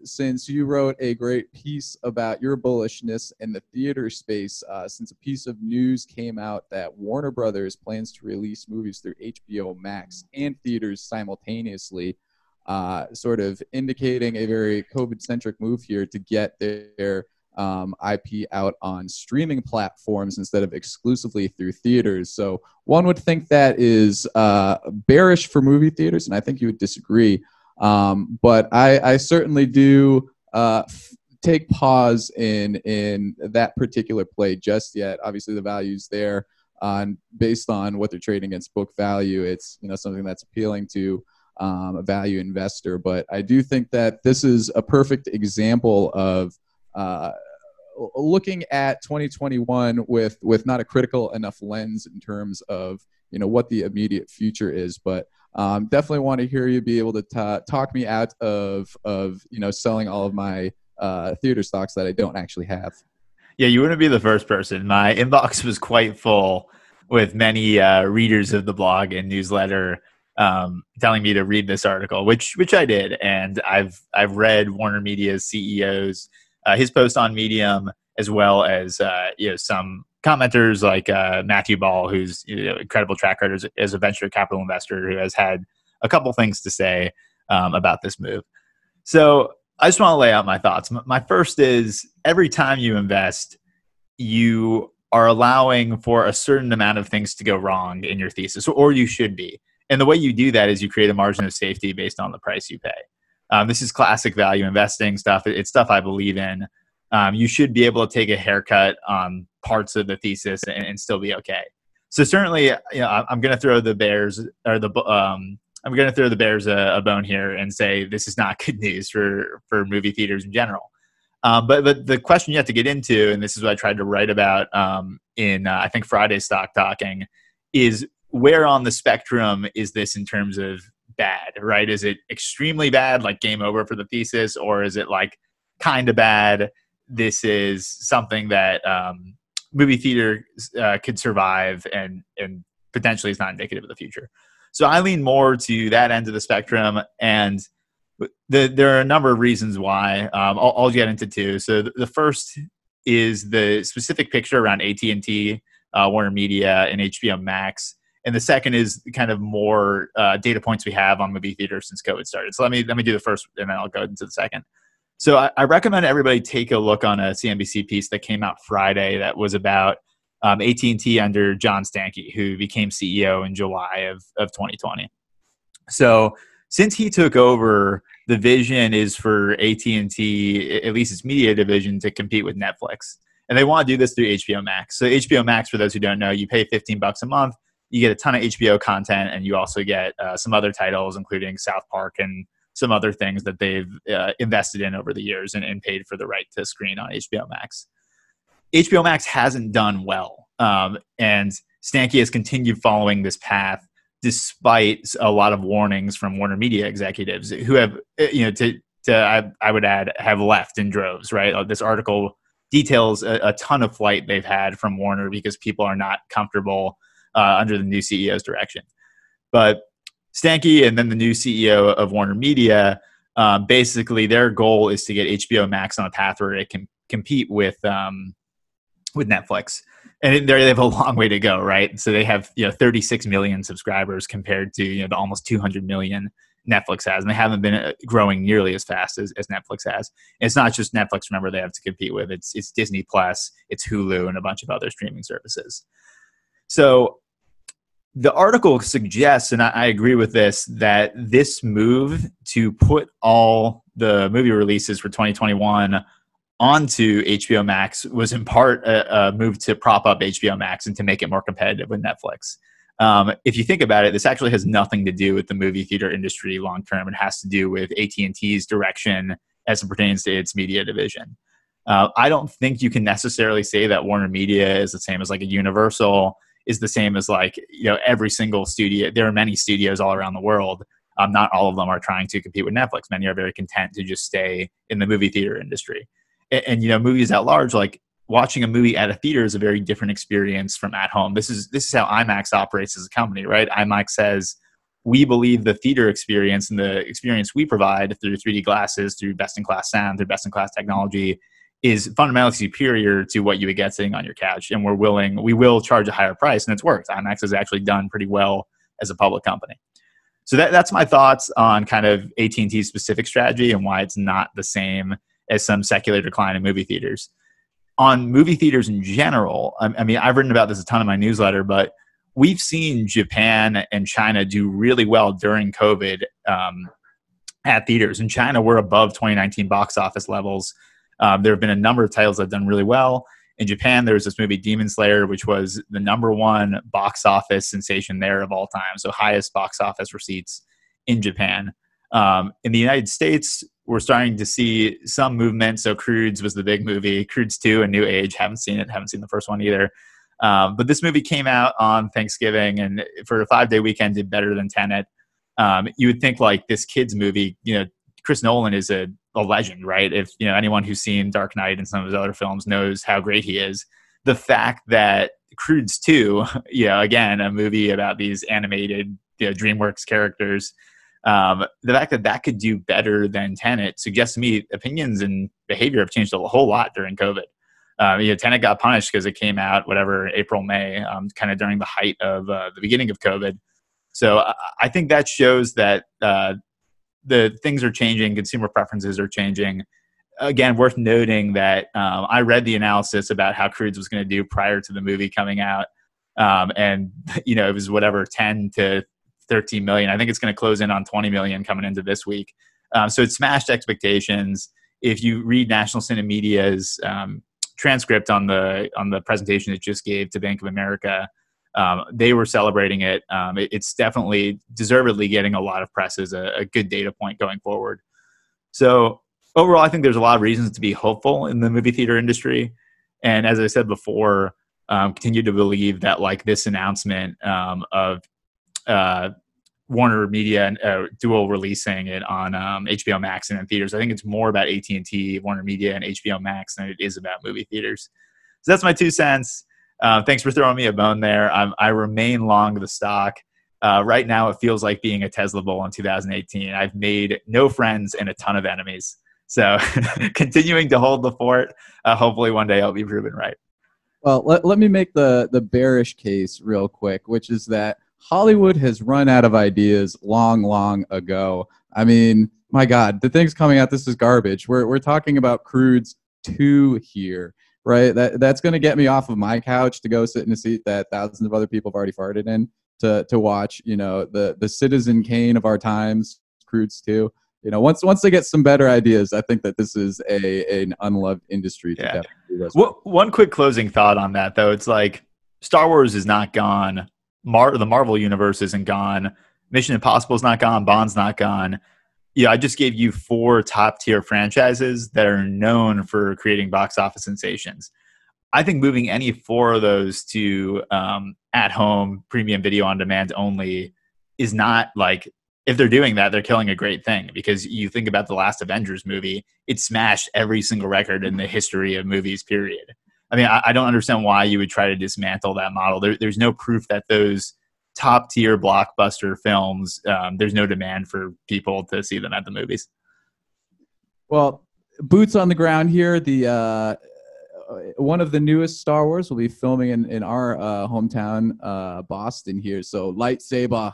since you wrote a great piece about your bullishness in the theater space, since a piece of news came out that Warner Brothers plans to release movies through HBO Max and theaters simultaneously, sort of indicating a very COVID-centric move here to get their IP out on streaming platforms instead of exclusively through theaters. So one would think that is bearish for movie theaters, and I think you would disagree. But I certainly do take pause in that particular play just yet. Obviously, the value's there on based on what they're trading against book value. It's, you know, something that's appealing to a value investor. But I do think that this is a perfect example of looking at 2021 with not a critical enough lens in terms of, you know, what the immediate future is, but definitely want to hear you be able to talk me out of, you know, selling all of my theater stocks that I don't actually have. Yeah, you wouldn't be the first person. My inbox was quite full with many readers of the blog and newsletter telling me to read this article, which I did, and I've read Warner Media's CEO's his post on Medium, as well as you know, some commenters like Matthew Ball, who's, you know, incredible track record as a venture capital investor, who has had a couple things to say about this move. So I just want to lay out my thoughts. My first is, every time you invest, you are allowing for a certain amount of things to go wrong in your thesis, or you should be. And the way you do that is you create a margin of safety based on the price you pay. This is classic value investing stuff. It's stuff I believe in. You should be able to take a haircut on parts of the thesis and still be okay. So certainly, you know, I'm going to throw the Bears or the I'm going to throw the Bears a bone here and say this is not good news for movie theaters in general. But the question you have to get into, and this is what I tried to write about in I think Friday's Stock Talking, is where on the spectrum is this in terms of bad, right? Is it extremely bad, like game over for the thesis, or is it like kind of bad? This is something that movie theater could survive and potentially is not indicative of the future. So I lean more to that end of the spectrum, and there are a number of reasons why. I'll get into two. So the first is the specific picture around AT&T, Warner Media, and HBO Max. And the second is kind of more data points we have on movie theater since COVID started. So let me do the first, and then I'll go into the second. So I recommend everybody take a look on a CNBC piece that came out Friday that was about AT&T under John Stankey, who became CEO in July of 2020. So since he took over, the vision is for AT&T, at least its media division, to compete with Netflix. And they want to do this through HBO Max. So HBO Max, for those who don't know, you pay $15 a month, you get a ton of HBO content, and you also get some other titles, including South Park and some other things that they've invested in over the years and paid for the right to screen on HBO Max. HBO Max hasn't done well, and Stankey has continued following this path despite a lot of warnings from Warner Media executives who have, I would add, have left in droves, right? This article details a ton of flight they've had from Warner because people are not comfortable under the new CEO's direction. But Stankey and then the new CEO of Warner Media, basically their goal is to get HBO Max on a path where it can compete with Netflix. And they have a long way to go, right? So they have 36 million subscribers compared to the almost 200 million Netflix has, and they haven't been growing nearly as fast as Netflix has. And it's not just Netflix. Remember, they have to compete with it's Disney Plus, it's Hulu, and a bunch of other streaming services. So the article suggests, and I agree with this, that this move to put all the movie releases for 2021 onto HBO Max was in part a move to prop up HBO Max and to make it more competitive with Netflix. If you think about it, this actually has nothing to do with the movie theater industry long term. It has to do with AT&T's direction as it pertains to its media division. I don't think you can necessarily say that Warner Media is the same as like a Universal, is the same as like every single studio. There are many studios all around the world. Not all of them are trying to compete with Netflix. Many are very content to just stay in the movie theater industry. And movies at large, like watching a movie at a theater is a very different experience from at home. This is how IMAX operates as a company, right? IMAX says, we believe the theater experience and the experience we provide through 3D glasses, through best-in-class sound, through best-in-class technology is fundamentally superior to what you would get sitting on your couch. And we will charge a higher price, and it's worked. IMAX has actually done pretty well as a public company. So that's my thoughts on kind of AT&T's specific strategy and why it's not the same as some secular decline in movie theaters. On movie theaters in general, I mean, I've written about this a ton in my newsletter, but we've seen Japan and China do really well during COVID at theaters. In China, we're above 2019 box office levels. There have been a number of titles that have done really well. In Japan, there was this movie Demon Slayer, which was the #1 box office sensation there of all time. So highest box office receipts in Japan. In the United States, we're starting to see some movement. So Croods was the big movie. Croods 2, A New Age. Haven't seen it. Haven't seen the first one either. But this movie came out on Thanksgiving, and for a 5-day weekend, did better than Tenet. You would think like this kid's movie, Chris Nolan is a legend, right? If anyone who's seen Dark Knight and some of his other films knows how great he is. The fact that Croods 2, again, a movie about these animated DreamWorks characters, the fact that could do better than Tenet suggests to me opinions and behavior have changed a whole lot during COVID. Tenet got punished because it came out, April, May, kind of during the height of the beginning of COVID. So I think that shows that the things are changing, consumer preferences are changing. Again, worth noting that I read the analysis about how Croods was going to do prior to the movie coming out. And, it was 10 to 13 million. I think it's going to close in on 20 million coming into this week. So it smashed expectations. If you read National Cinemedia's transcript on the presentation it just gave to Bank of America, they were celebrating it. It's definitely deservedly getting a lot of press as a good data point going forward. So overall, I think there's a lot of reasons to be hopeful in the movie theater industry. And as I said before, continue to believe that this announcement of Warner Media and dual releasing it on HBO Max and in theaters. I think it's more about AT&T, Warner Media, and HBO Max than it is about movie theaters. So that's my 2 cents. Thanks for throwing me a bone there. I remain long the stock. Right now, it feels like being a Tesla bull in 2018. I've made no friends and a ton of enemies. So continuing to hold the fort, hopefully one day I'll be proven right. Well, let me make the bearish case real quick, which is that Hollywood has run out of ideas long, long ago. I mean, my God, the things coming out, this is garbage. We're talking about Croods 2 here, right? That's going to get me off of my couch to go sit in a seat that thousands of other people have already farted in to watch, you know, the Citizen Kane of our times, Croods 2. You know, once they get some better ideas, I think that this is an unloved industry. Yeah. Well, one quick closing thought on that, though. It's like Star Wars is not gone. The Marvel universe isn't gone. Mission Impossible is not gone. Bond's not gone. Yeah, I just gave you 4 top-tier franchises that are known for creating box office sensations. I think moving any 4 of those to at-home premium video on demand only is not like... If they're doing that, they're killing a great thing, because you think about the last Avengers movie, it smashed every single record in the history of movies, period. I mean, I don't understand why you would try to dismantle that model. There's no proof that those top-tier blockbuster films, there's no demand for people to see them at the movies. Well, boots on the ground here. One of the newest Star Wars will be filming in our hometown, Boston here. So lightsaber.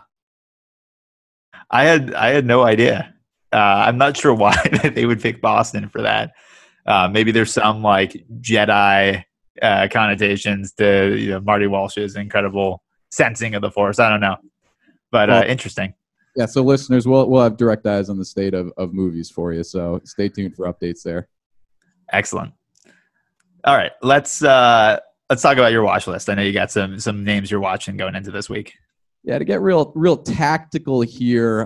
I had no idea. I'm not sure why they would pick Boston for that. Maybe there's some like Jedi connotations to, you know, Marty Walsh's incredible sensing of the Force. I don't know, but interesting. Yeah. So listeners, we'll have direct eyes on the state of movies for you. So stay tuned for updates there. Excellent. All right, let's talk about your watch list. I know you got some names you're watching going into this week. Yeah, to get real tactical here,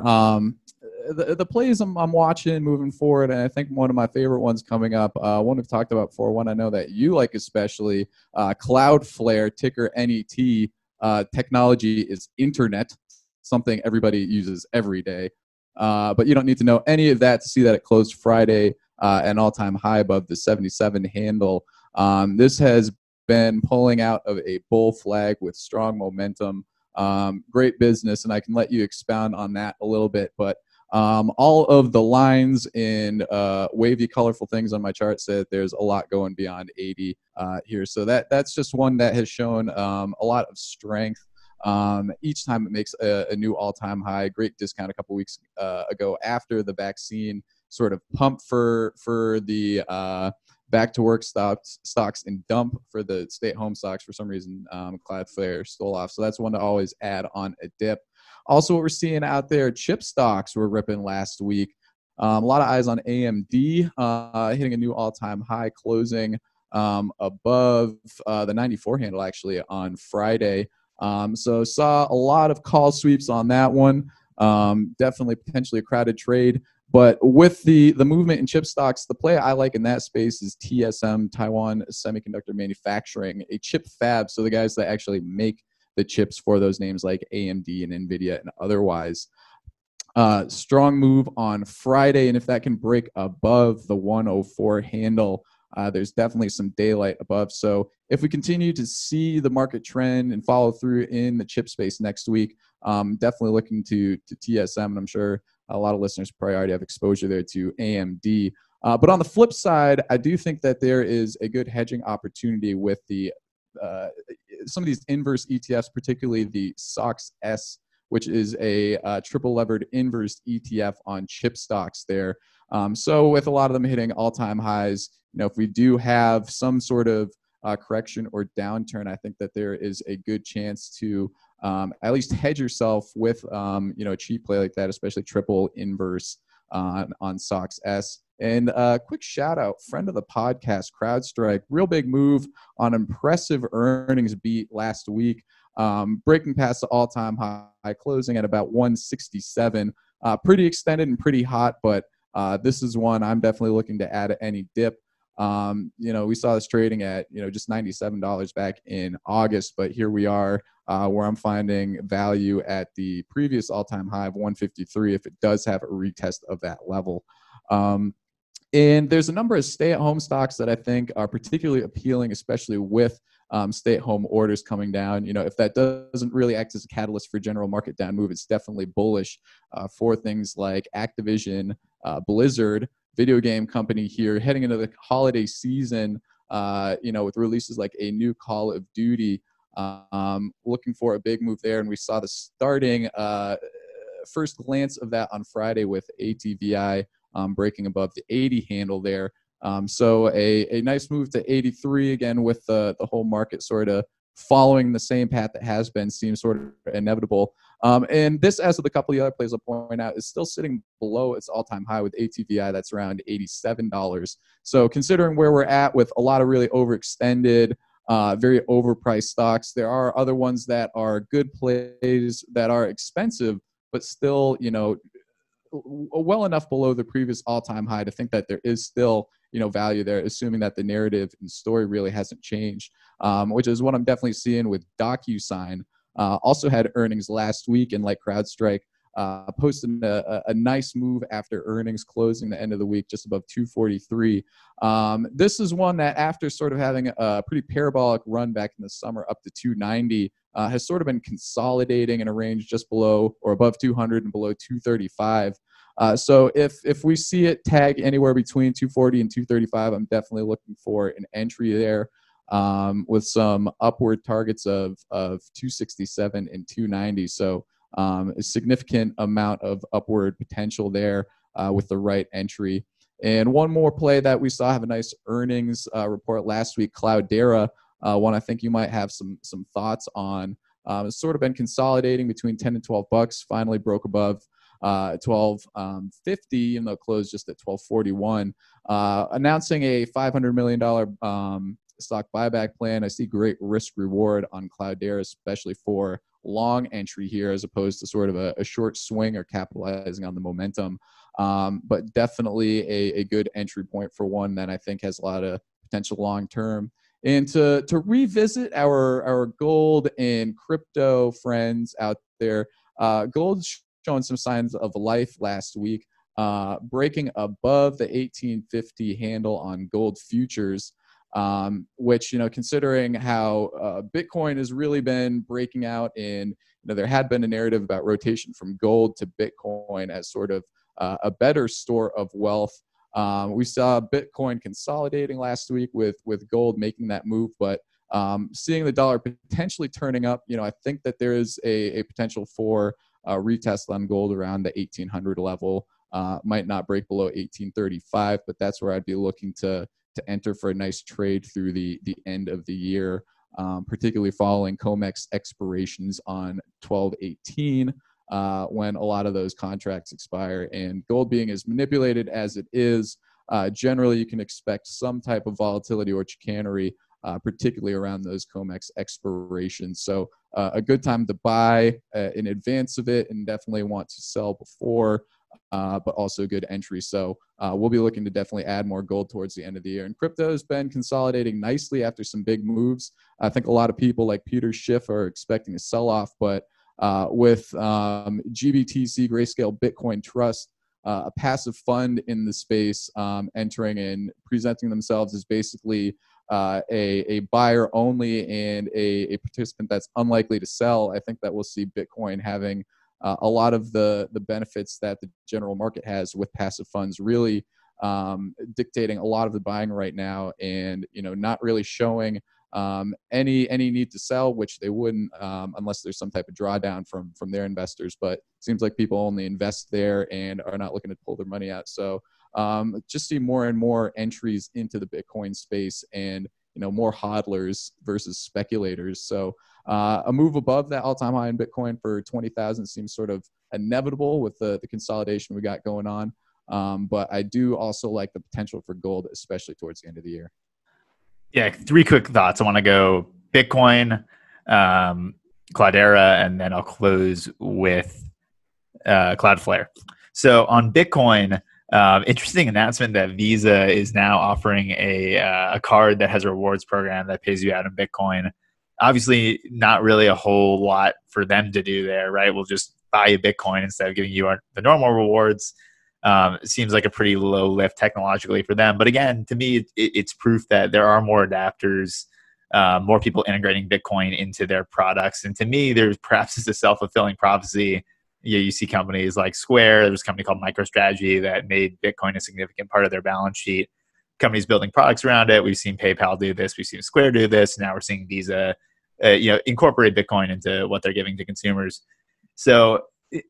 the plays I'm watching moving forward, and I think one of my favorite ones coming up, one I've talked about before, one I know that you like especially, Cloudflare, ticker NET, technology is internet, something everybody uses every day. But you don't need to know any of that to see that it closed Friday, an all-time high above the 77 handle. This has been pulling out of a bull flag with strong momentum. Great business, and I can let you expound on that a little bit, but all of the lines in wavy colorful things on my chart said there's a lot going beyond 80 here, so that's just one that has shown a lot of strength each time it makes a new all-time high. Great discount a couple weeks ago after the vaccine sort of pump for the back to work stocks and dump for the stay-at-home stocks. For some reason, Cloudflare stole off. So that's one to always add on a dip. Also, what we're seeing out there, chip stocks were ripping last week. A lot of eyes on AMD hitting a new all-time high, closing above the 94 handle actually on Friday. So saw a lot of call sweeps on that one. Definitely potentially a crowded trade. But with the movement in chip stocks, the play I like in that space is TSM, Taiwan Semiconductor Manufacturing, a chip fab. So the guys that actually make the chips for those names like AMD and NVIDIA and otherwise. Strong move on Friday. And if that can break above the 104 handle, there's definitely some daylight above. So if we continue to see the market trend and follow through in the chip space next week, definitely looking to TSM, and I'm sure a lot of listeners probably already have exposure there to AMD. But on the flip side, I do think that there is a good hedging opportunity with the some of these inverse ETFs, particularly the SOX-S, which is a triple levered inverse ETF on chip stocks there. So with a lot of them hitting all-time highs, you know, if we do have some sort of correction or downturn, I think that there is a good chance to at least hedge yourself with you know, a cheap play like that, especially triple inverse on SOX S. And a quick shout out, friend of the podcast, CrowdStrike, real big move on impressive earnings beat last week, breaking past the all-time high, closing at about 167. Pretty extended and pretty hot, but this is one I'm definitely looking to add any dip. You know, we saw this trading at, you know, just $97 back in August, but here we are where I'm finding value at the previous all-time high of 153 if it does have a retest of that level. And there's a number of stay-at-home stocks that I think are particularly appealing, especially with stay-at-home orders coming down. You know, if that doesn't really act as a catalyst for general market down move, it's definitely bullish for things like Activision, Blizzard, video game company here heading into the holiday season, you know, with releases like a new Call of Duty, looking for a big move there. And we saw the starting first glance of that on Friday with ATVI breaking above the 80 handle there. So a nice move to 83 again, with the whole market sort of following the same path that has been, seems sort of inevitable. And this, as with a couple of the other plays I'll point out, is still sitting below its all-time high with ATVI. That's around $87. So considering where we're at with a lot of really overextended, very overpriced stocks, there are other ones that are good plays that are expensive, but still, you know, well enough below the previous all-time high to think that there is still, you know, value there, assuming that the narrative and story really hasn't changed, which is what I'm definitely seeing with DocuSign. Also had earnings last week, and like CrowdStrike, posted a nice move after earnings, closing the end of the week just above 243. This is one that, after sort of having a pretty parabolic run back in the summer up to 290, has sort of been consolidating in a range just below or above 200 and below 235. So if we see it tag anywhere between 240 and 235, I'm definitely looking for an entry there. With some upward targets of 267 and 290. So a significant amount of upward potential there with the right entry. And one more play that we saw have a nice earnings report last week, Cloudera, one I think you might have some thoughts on. It's sort of been consolidating between 10 and 12 bucks, finally broke above 12.50, even though it closed just at 12.41, announcing a $500 million stock buyback plan. I see great risk reward on Cloudera, especially for long entry here, as opposed to sort of a short swing or capitalizing on the momentum. But definitely a good entry point for one that I think has a lot of potential long term. And to revisit our gold and crypto friends out there, gold's showing some signs of life last week, breaking above the 1850 handle on gold futures. Which, you know, considering how Bitcoin has really been breaking out, and you know, there had been a narrative about rotation from gold to Bitcoin as sort of a better store of wealth. We saw Bitcoin consolidating last week with gold making that move, but seeing the dollar potentially turning up, you know, I think that there is a potential for a retest on gold around the 1800 level. Might not break below 1835, but that's where I'd be looking to enter for a nice trade through the end of the year, particularly following COMEX expirations on 12/18, when a lot of those contracts expire. And gold being as manipulated as it is, generally you can expect some type of volatility or chicanery, particularly around those COMEX expirations. So a good time to buy in advance of it, and definitely want to sell before, but also a good entry. So we'll be looking to definitely add more gold towards the end of the year. And crypto has been consolidating nicely after some big moves. I think a lot of people like Peter Schiff are expecting a sell-off, but with GBTC, Grayscale Bitcoin Trust, a passive fund in the space, entering and presenting themselves as basically a buyer only and a participant that's unlikely to sell, I think that we'll see Bitcoin having a lot of the benefits that the general market has, with passive funds really dictating a lot of the buying right now, and you know, not really showing any need to sell, which they wouldn't unless there's some type of drawdown from their investors. But it seems like people only invest there and are not looking to pull their money out. So just see more and more entries into the Bitcoin space, and you know, more hodlers versus speculators. So a move above that all-time high in Bitcoin for 20,000 seems sort of inevitable with the consolidation we got going on. But I do also like the potential for gold, especially towards the end of the year. Yeah, three quick thoughts. I want to go Bitcoin, Cloudera, and then I'll close with Cloudflare. So on Bitcoin, Interesting announcement that Visa is now offering a card that has a rewards program that pays you out in Bitcoin. Obviously, not really a whole lot for them to do there, right? We'll just buy you Bitcoin instead of giving you the normal rewards. It seems like a pretty low lift technologically for them. But again, to me, it's proof that there are more adapters, more people integrating Bitcoin into their products. And to me, there's perhaps just a self-fulfilling prophecy. You see companies like Square. There was a company called MicroStrategy that made Bitcoin a significant part of their balance sheet. Companies building products around it. We've seen PayPal do this. We've seen Square do this. Now we're seeing Visa incorporate Bitcoin into what they're giving to consumers. So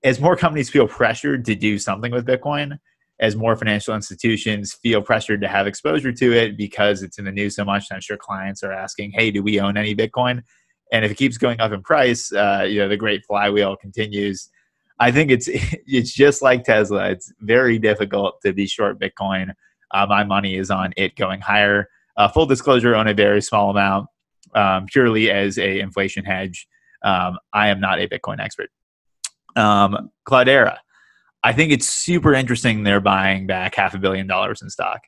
as more companies feel pressured to do something with Bitcoin, as more financial institutions feel pressured to have exposure to it because it's in the news so much, and I'm sure clients are asking, hey, do we own any Bitcoin? And if it keeps going up in price, the great flywheel continues. I think it's just like Tesla. It's very difficult to be short Bitcoin. My money is on it going higher. Full disclosure, own a very small amount, purely as a inflation hedge. I am not a Bitcoin expert. Cloudera, I think it's super interesting they're buying back $500 million in stock.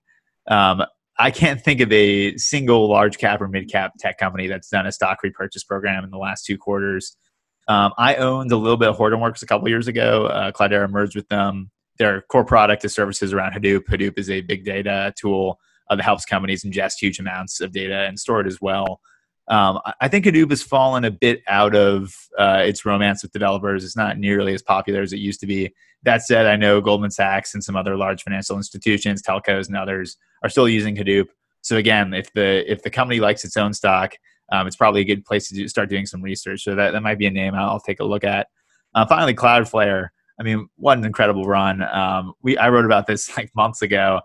I can't think of a single large cap or mid cap tech company that's done a stock repurchase program in the last 2 quarters. I owned a little bit of Hortonworks a couple years ago. Cloudera merged with them. Their core product is services around Hadoop. Hadoop is a big data tool that helps companies ingest huge amounts of data and store it as well. I think Hadoop has fallen a bit out of its romance with developers. It's not nearly as popular as it used to be. That said, I know Goldman Sachs and some other large financial institutions, telcos and others, are still using Hadoop. So again, if the company likes its own stock, it's probably a good place to start doing some research. So that might be a name I'll take a look at. Finally, Cloudflare. I mean, what an incredible run. I wrote about this like months ago.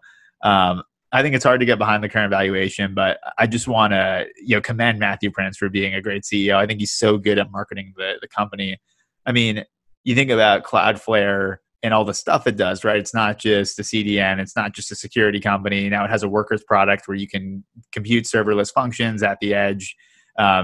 I think it's hard to get behind the current valuation, but I just want to commend Matthew Prince for being a great CEO. I think he's so good at marketing the company. I mean, you think about Cloudflare and all the stuff it does, right? It's not just a CDN. It's not just a security company. Now it has a workers product where you can compute serverless functions at the edge.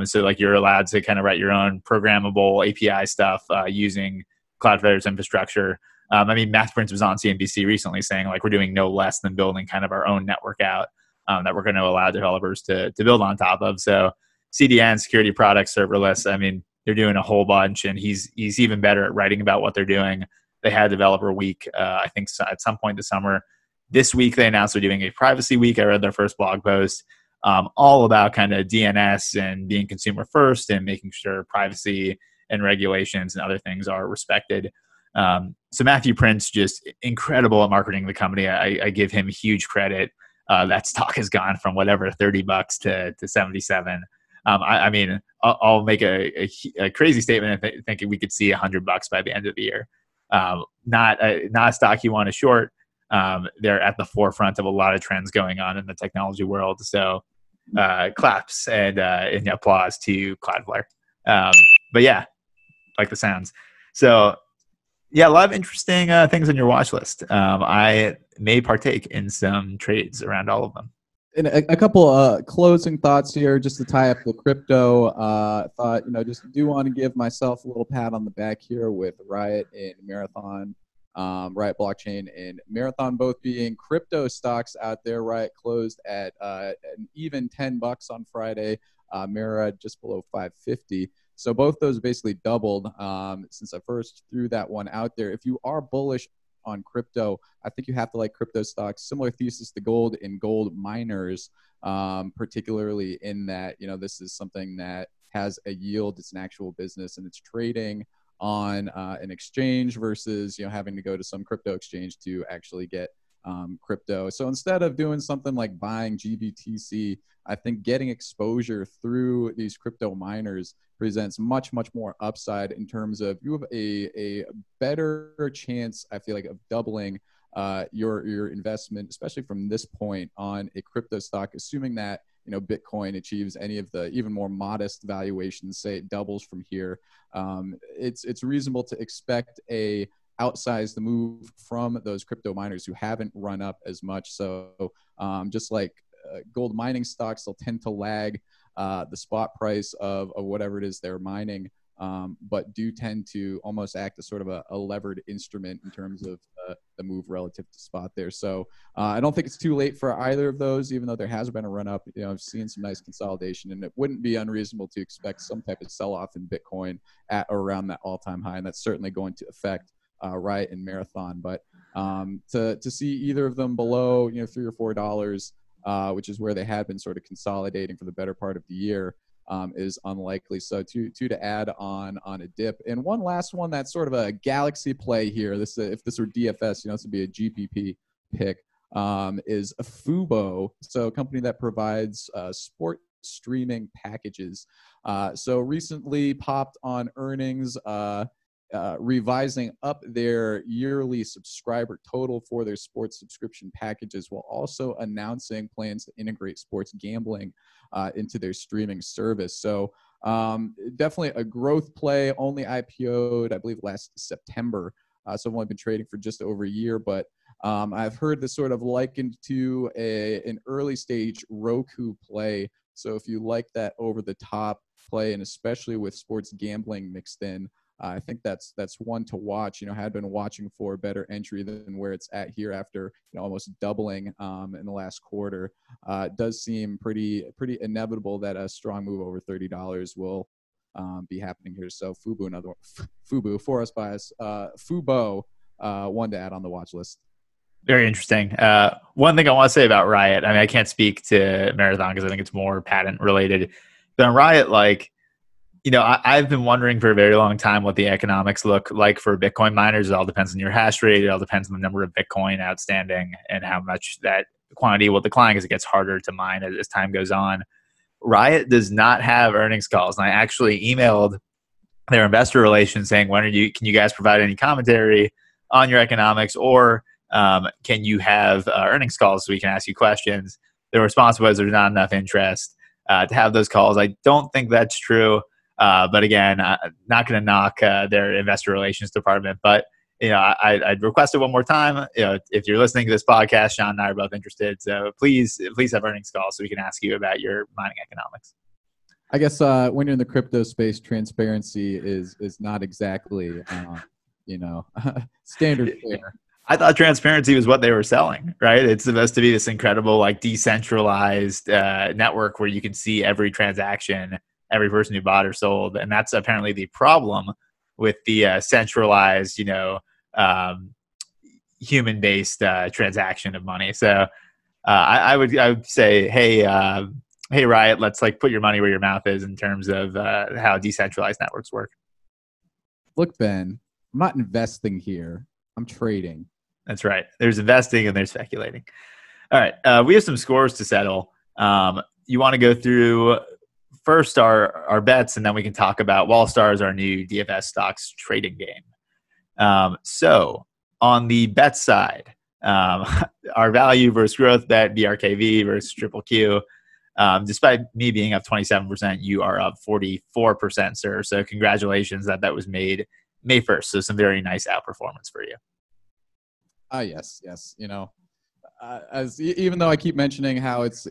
So like you're allowed to kind of write your own programmable API stuff using Cloudflare's infrastructure. I mean, Matthew Prince was on CNBC recently saying like we're doing no less than building kind of our own network out that we're going to allow developers to build on top of. So CDN, security products, serverless, I mean, they're doing a whole bunch, and he's even better at writing about what they're doing. They had Developer Week, I think at some point this summer. This week, they announced they're doing a privacy week. I read their first blog post all about kind of DNS and being consumer first and making sure privacy and regulations and other things are respected. So Matthew Prince, just incredible at marketing the company. I give him huge credit. That stock has gone from whatever, $30 to 77. I mean, I'll make a crazy statement and think we could see $100 by the end of the year. Not a stock you want to short. They're at the forefront of a lot of trends going on in the technology world. So claps and applause to Cloudflare. But yeah, like the sounds. So yeah, a lot of interesting things on your watch list. I may partake in some trades around all of them. And a couple closing thoughts here, just to tie up the crypto thought. Just do want to give myself a little pat on the back here with Riot and Marathon, Riot Blockchain and Marathon both being crypto stocks out there. Riot closed at an even $10 on Friday. Mara just below $5.50. So both those basically doubled since I first threw that one out there. If you are bullish on crypto, I think you have to like crypto stocks. Similar thesis to gold and gold miners, particularly in that this is something that has a yield. It's an actual business, and it's trading on an exchange versus having to go to some crypto exchange to actually get crypto. So instead of doing something like buying GBTC, I think getting exposure through these crypto miners presents much more upside in terms of you have a better chance, I feel like, of doubling your investment, especially from this point on a crypto stock, assuming that Bitcoin achieves any of the even more modest valuations, say it doubles from here. It's reasonable to expect a outsized the move from those crypto miners who haven't run up as much. So just like gold mining stocks, they'll tend to lag the spot price of whatever it is they're mining. but do tend to almost act as sort of a levered instrument in terms of the move relative to spot there. So I don't think it's too late for either of those, even though there has been a run up. You know, I've seen some nice consolidation, and it wouldn't be unreasonable to expect some type of sell off in Bitcoin at around that all time high. And that's certainly going to affect Riot and Marathon. But to see either of them below, you know, $3 or $4, which is where they had been sort of consolidating for the better part of the year, is unlikely. So to add on a dip. And one last one that's sort of a galaxy play here. This, if this were DFS, you know, this would be a GPP pick, is a Fubo. So a company that provides sport streaming packages. So recently popped on earnings, revising up their yearly subscriber total for their sports subscription packages, while also announcing plans to integrate sports gambling into their streaming service. So definitely a growth play, only IPO'd, I believe, last September. So I've only been trading for just over a year, but I've heard this sort of likened to an early stage Roku play. So if you like that over the top play, and especially with sports gambling mixed in, I think that's one to watch. You know, had been watching for a better entry than where it's at here after, you know, almost doubling in the last quarter. It does seem pretty inevitable that a strong move over $30 will be happening here. So Fubo, another one. Fubo, Forest Bias, Fubo, one to add on the watch list. Very interesting. One thing I want to say about Riot, I mean, I can't speak to Marathon because I think it's more patent related. But on Riot, like, you know, I've been wondering for a very long time what the economics look like for Bitcoin miners. It all depends on your hash rate. It all depends on the number of Bitcoin outstanding and how much that quantity will decline because it gets harder to mine as time goes on. Riot does not have earnings calls. And I actually emailed their investor relations saying, can you guys provide any commentary on your economics, or can you have earnings calls so we can ask you questions? The response was there's not enough interest to have those calls. I don't think that's true. But again, not going to knock their investor relations department. But you know, I'd request it one more time. You know, if you're listening to this podcast, Sean and I are both interested. So please have earnings calls so we can ask you about your mining economics. I guess when you're in the crypto space, transparency is not exactly you know, standard fare. I thought transparency was what they were selling, right? It's supposed to be this incredible, like, decentralized network where you can see every transaction, every person who bought or sold. And that's apparently the problem with the centralized, you know, human-based transaction of money. So I would say, hey, Riot, let's, like, put your money where your mouth is in terms of how decentralized networks work. Look, Ben, I'm not investing here. I'm trading. That's right. There's investing and there's speculating. All right. We have some scores to settle. You want to go through first our bets, and then we can talk about Wallstars, our new DFS stocks trading game. So on the bet side, our value versus growth bet, BRKV versus QQQ. Despite me being up 27%, you are up 44%, sir. So congratulations that was made May 1st. So some very nice outperformance for you. Yes. You know, as even though I keep mentioning how it's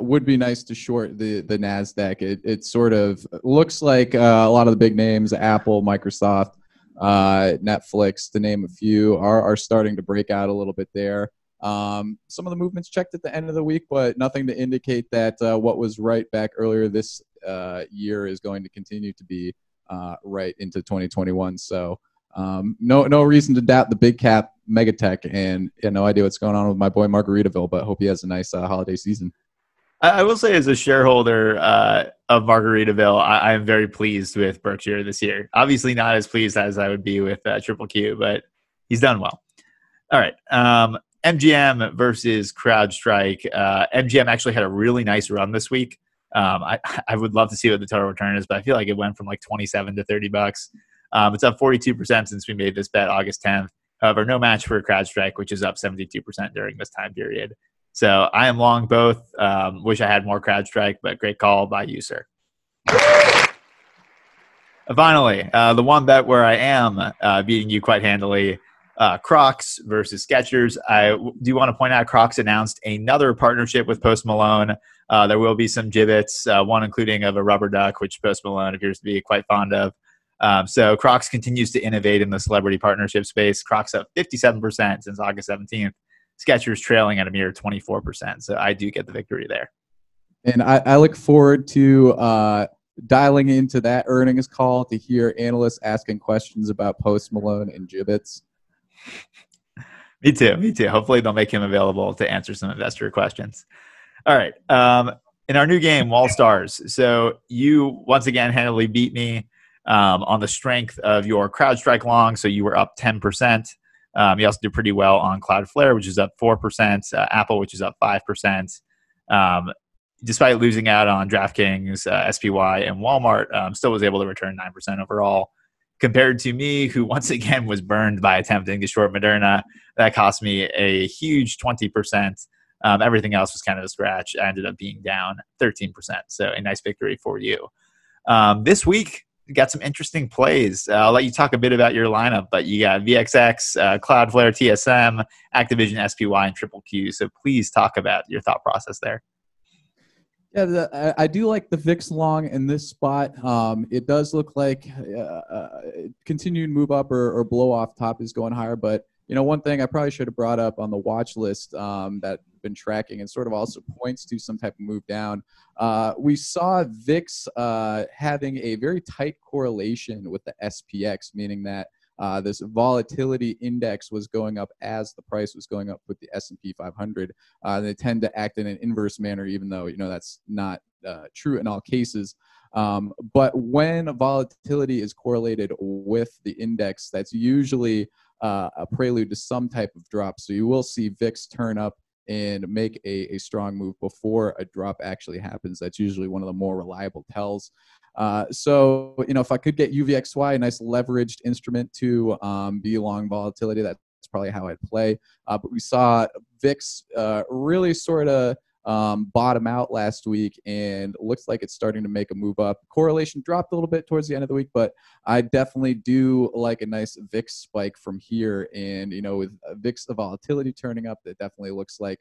would be nice to short the NASDAQ, it sort of looks like a lot of the big names, Apple, Microsoft, Netflix, to name a few, are starting to break out a little bit there. Some of the movements checked at the end of the week, but nothing to indicate that what was right back earlier this year is going to continue to be right into 2021. So no reason to doubt the big cap megatech, and you know, no idea what's going on with my boy Margaritaville, but hope he has a nice holiday season. I will say, as a shareholder of Margaritaville, I am very pleased with Berkshire this year. Obviously not as pleased as I would be with QQQ, but he's done well. All right. MGM versus CrowdStrike. MGM actually had a really nice run this week. I would love to see what the total return is, but I feel like it went from like 27 to $30. It's up 42% since we made this bet August 10th. However, no match for CrowdStrike, which is up 72% during this time period. So I am long both. Wish I had more CrowdStrike, but great call by you, sir. Finally, the one bet where I am beating you quite handily, Crocs versus Skechers. I do want to point out Crocs announced another partnership with Post Malone. There will be some gibbets, one including of a rubber duck, which Post Malone appears to be quite fond of. So Crocs continues to innovate in the celebrity partnership space. Crocs up 57% since August 17th. Skechers trailing at a mere 24%. So I do get the victory there. And I look forward to dialing into that earnings call to hear analysts asking questions about Post Malone and Jibbitz. Me too. Hopefully they'll make him available to answer some investor questions. All right. In our new game, Wall Stars. So you once again handily beat me on the strength of your CrowdStrike long. So you were up 10%. You also did pretty well on Cloudflare, which is up 4%, Apple, which is up 5%. Despite losing out on DraftKings, SPY, and Walmart, still was able to return 9% overall. Compared to me, who once again was burned by attempting to short Moderna, that cost me a huge 20%. Everything else was kind of a scratch. I ended up being down 13%. So a nice victory for you. This week, got some interesting plays. I'll let you talk a bit about your lineup, but you got VXX, Cloudflare, TSM, Activision, SPY, and QQQ. So please talk about your thought process there. Yeah, I do like the VIX long in this spot. It does look like continued move up or blow off top is going higher. But, you know, one thing I probably should have brought up on the watch list that I've been tracking and sort of also points to some type of move down. We saw VIX having a very tight correlation with the SPX, meaning that this volatility index was going up as the price was going up with the S&P 500. They tend to act in an inverse manner, even though, you know, that's not true in all cases. But when volatility is correlated with the index, that's usually a prelude to some type of drop. So you will see VIX turn up and make a strong move before a drop actually happens. That's usually one of the more reliable tells. So, you know, if I could get UVXY, a nice leveraged instrument to be long volatility, that's probably how I'd play. But we saw VIX really sort of bottom out last week, and looks like it's starting to make a move up. Correlation dropped a little bit towards the end of the week, but I definitely do like a nice VIX spike from here. And, you know, with VIX, the volatility turning up, that definitely looks like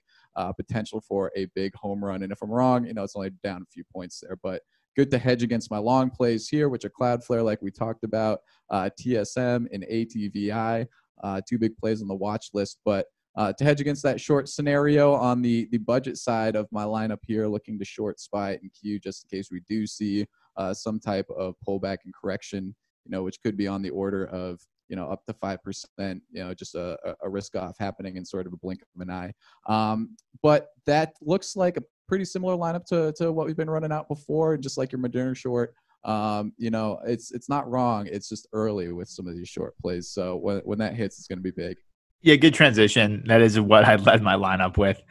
potential for a big home run. And if I'm wrong, you know, it's only down a few points there, but good to hedge against my long plays here, which are Cloudflare, like we talked about, TSM and ATVI, two big plays on the watch list. But to hedge against that short scenario on the budget side of my lineup here, looking to short SPY and Q just in case we do see some type of pullback and correction, you know, which could be on the order of, you know, up to 5%, you know, just a risk off happening in sort of a blink of an eye. But that looks like a pretty similar lineup to what we've been running out before, just like your Moderna short. You know, it's not wrong. It's just early with some of these short plays. So when that hits, it's going to be big. Yeah, good transition. That is what I led my lineup with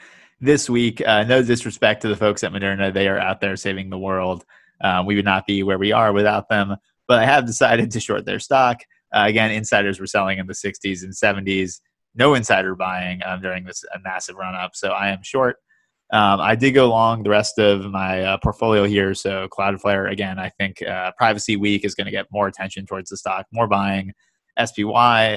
this week. No disrespect to the folks at Moderna. They are out there saving the world. We would not be where we are without them. But I have decided to short their stock. Again, insiders were selling in the 60s and 70s. No insider buying during this massive run-up. So I am short. I did go long the rest of my portfolio here. So Cloudflare, again, I think Privacy Week is going to get more attention towards the stock, more buying. SPY,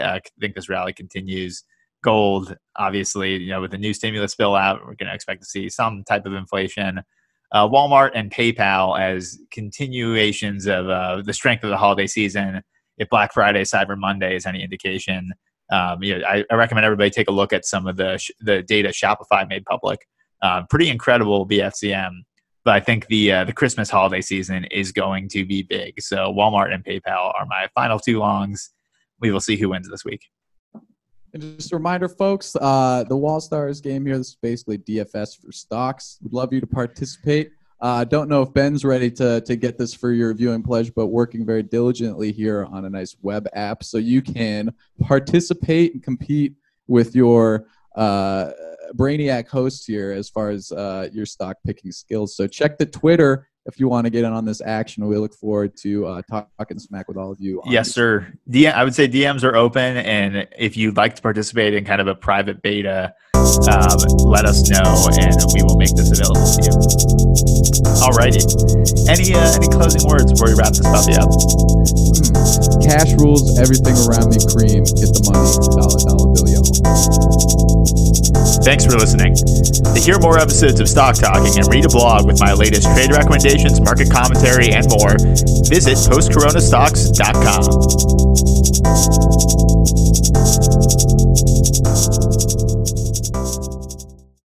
I think this rally continues. Gold, obviously, you know, with the new stimulus bill out, we're going to expect to see some type of inflation. Walmart and PayPal as continuations of the strength of the holiday season. If Black Friday, Cyber Monday is any indication, you know, I recommend everybody take a look at some of the data Shopify made public. Pretty incredible BFCM, but I think the Christmas holiday season is going to be big. So Walmart and PayPal are my final two longs. We will see who wins this week. And just a reminder, folks, the Wall Stars game here, this is basically DFS for stocks. We'd love you to participate. I don't know if Ben's ready to get this for your viewing pleasure, but working very diligently here on a nice web app so you can participate and compete with your brainiac hosts here as far as your stock picking skills. So check the Twitter if you want to get in on this action. We look forward to talking smack with all of you. Yes, sir. I would say DMs are open, and if you'd like to participate in kind of a private beta – let us know and we will make this available to you. Alrighty. Any closing words before we wrap this puppy up? Cash rules everything around me, cream. Get the money. Dollar bill, y'all. Thanks for listening. To hear more episodes of Stock Talking and read a blog with my latest trade recommendations, market commentary, and more, visit postcoronastocks.com.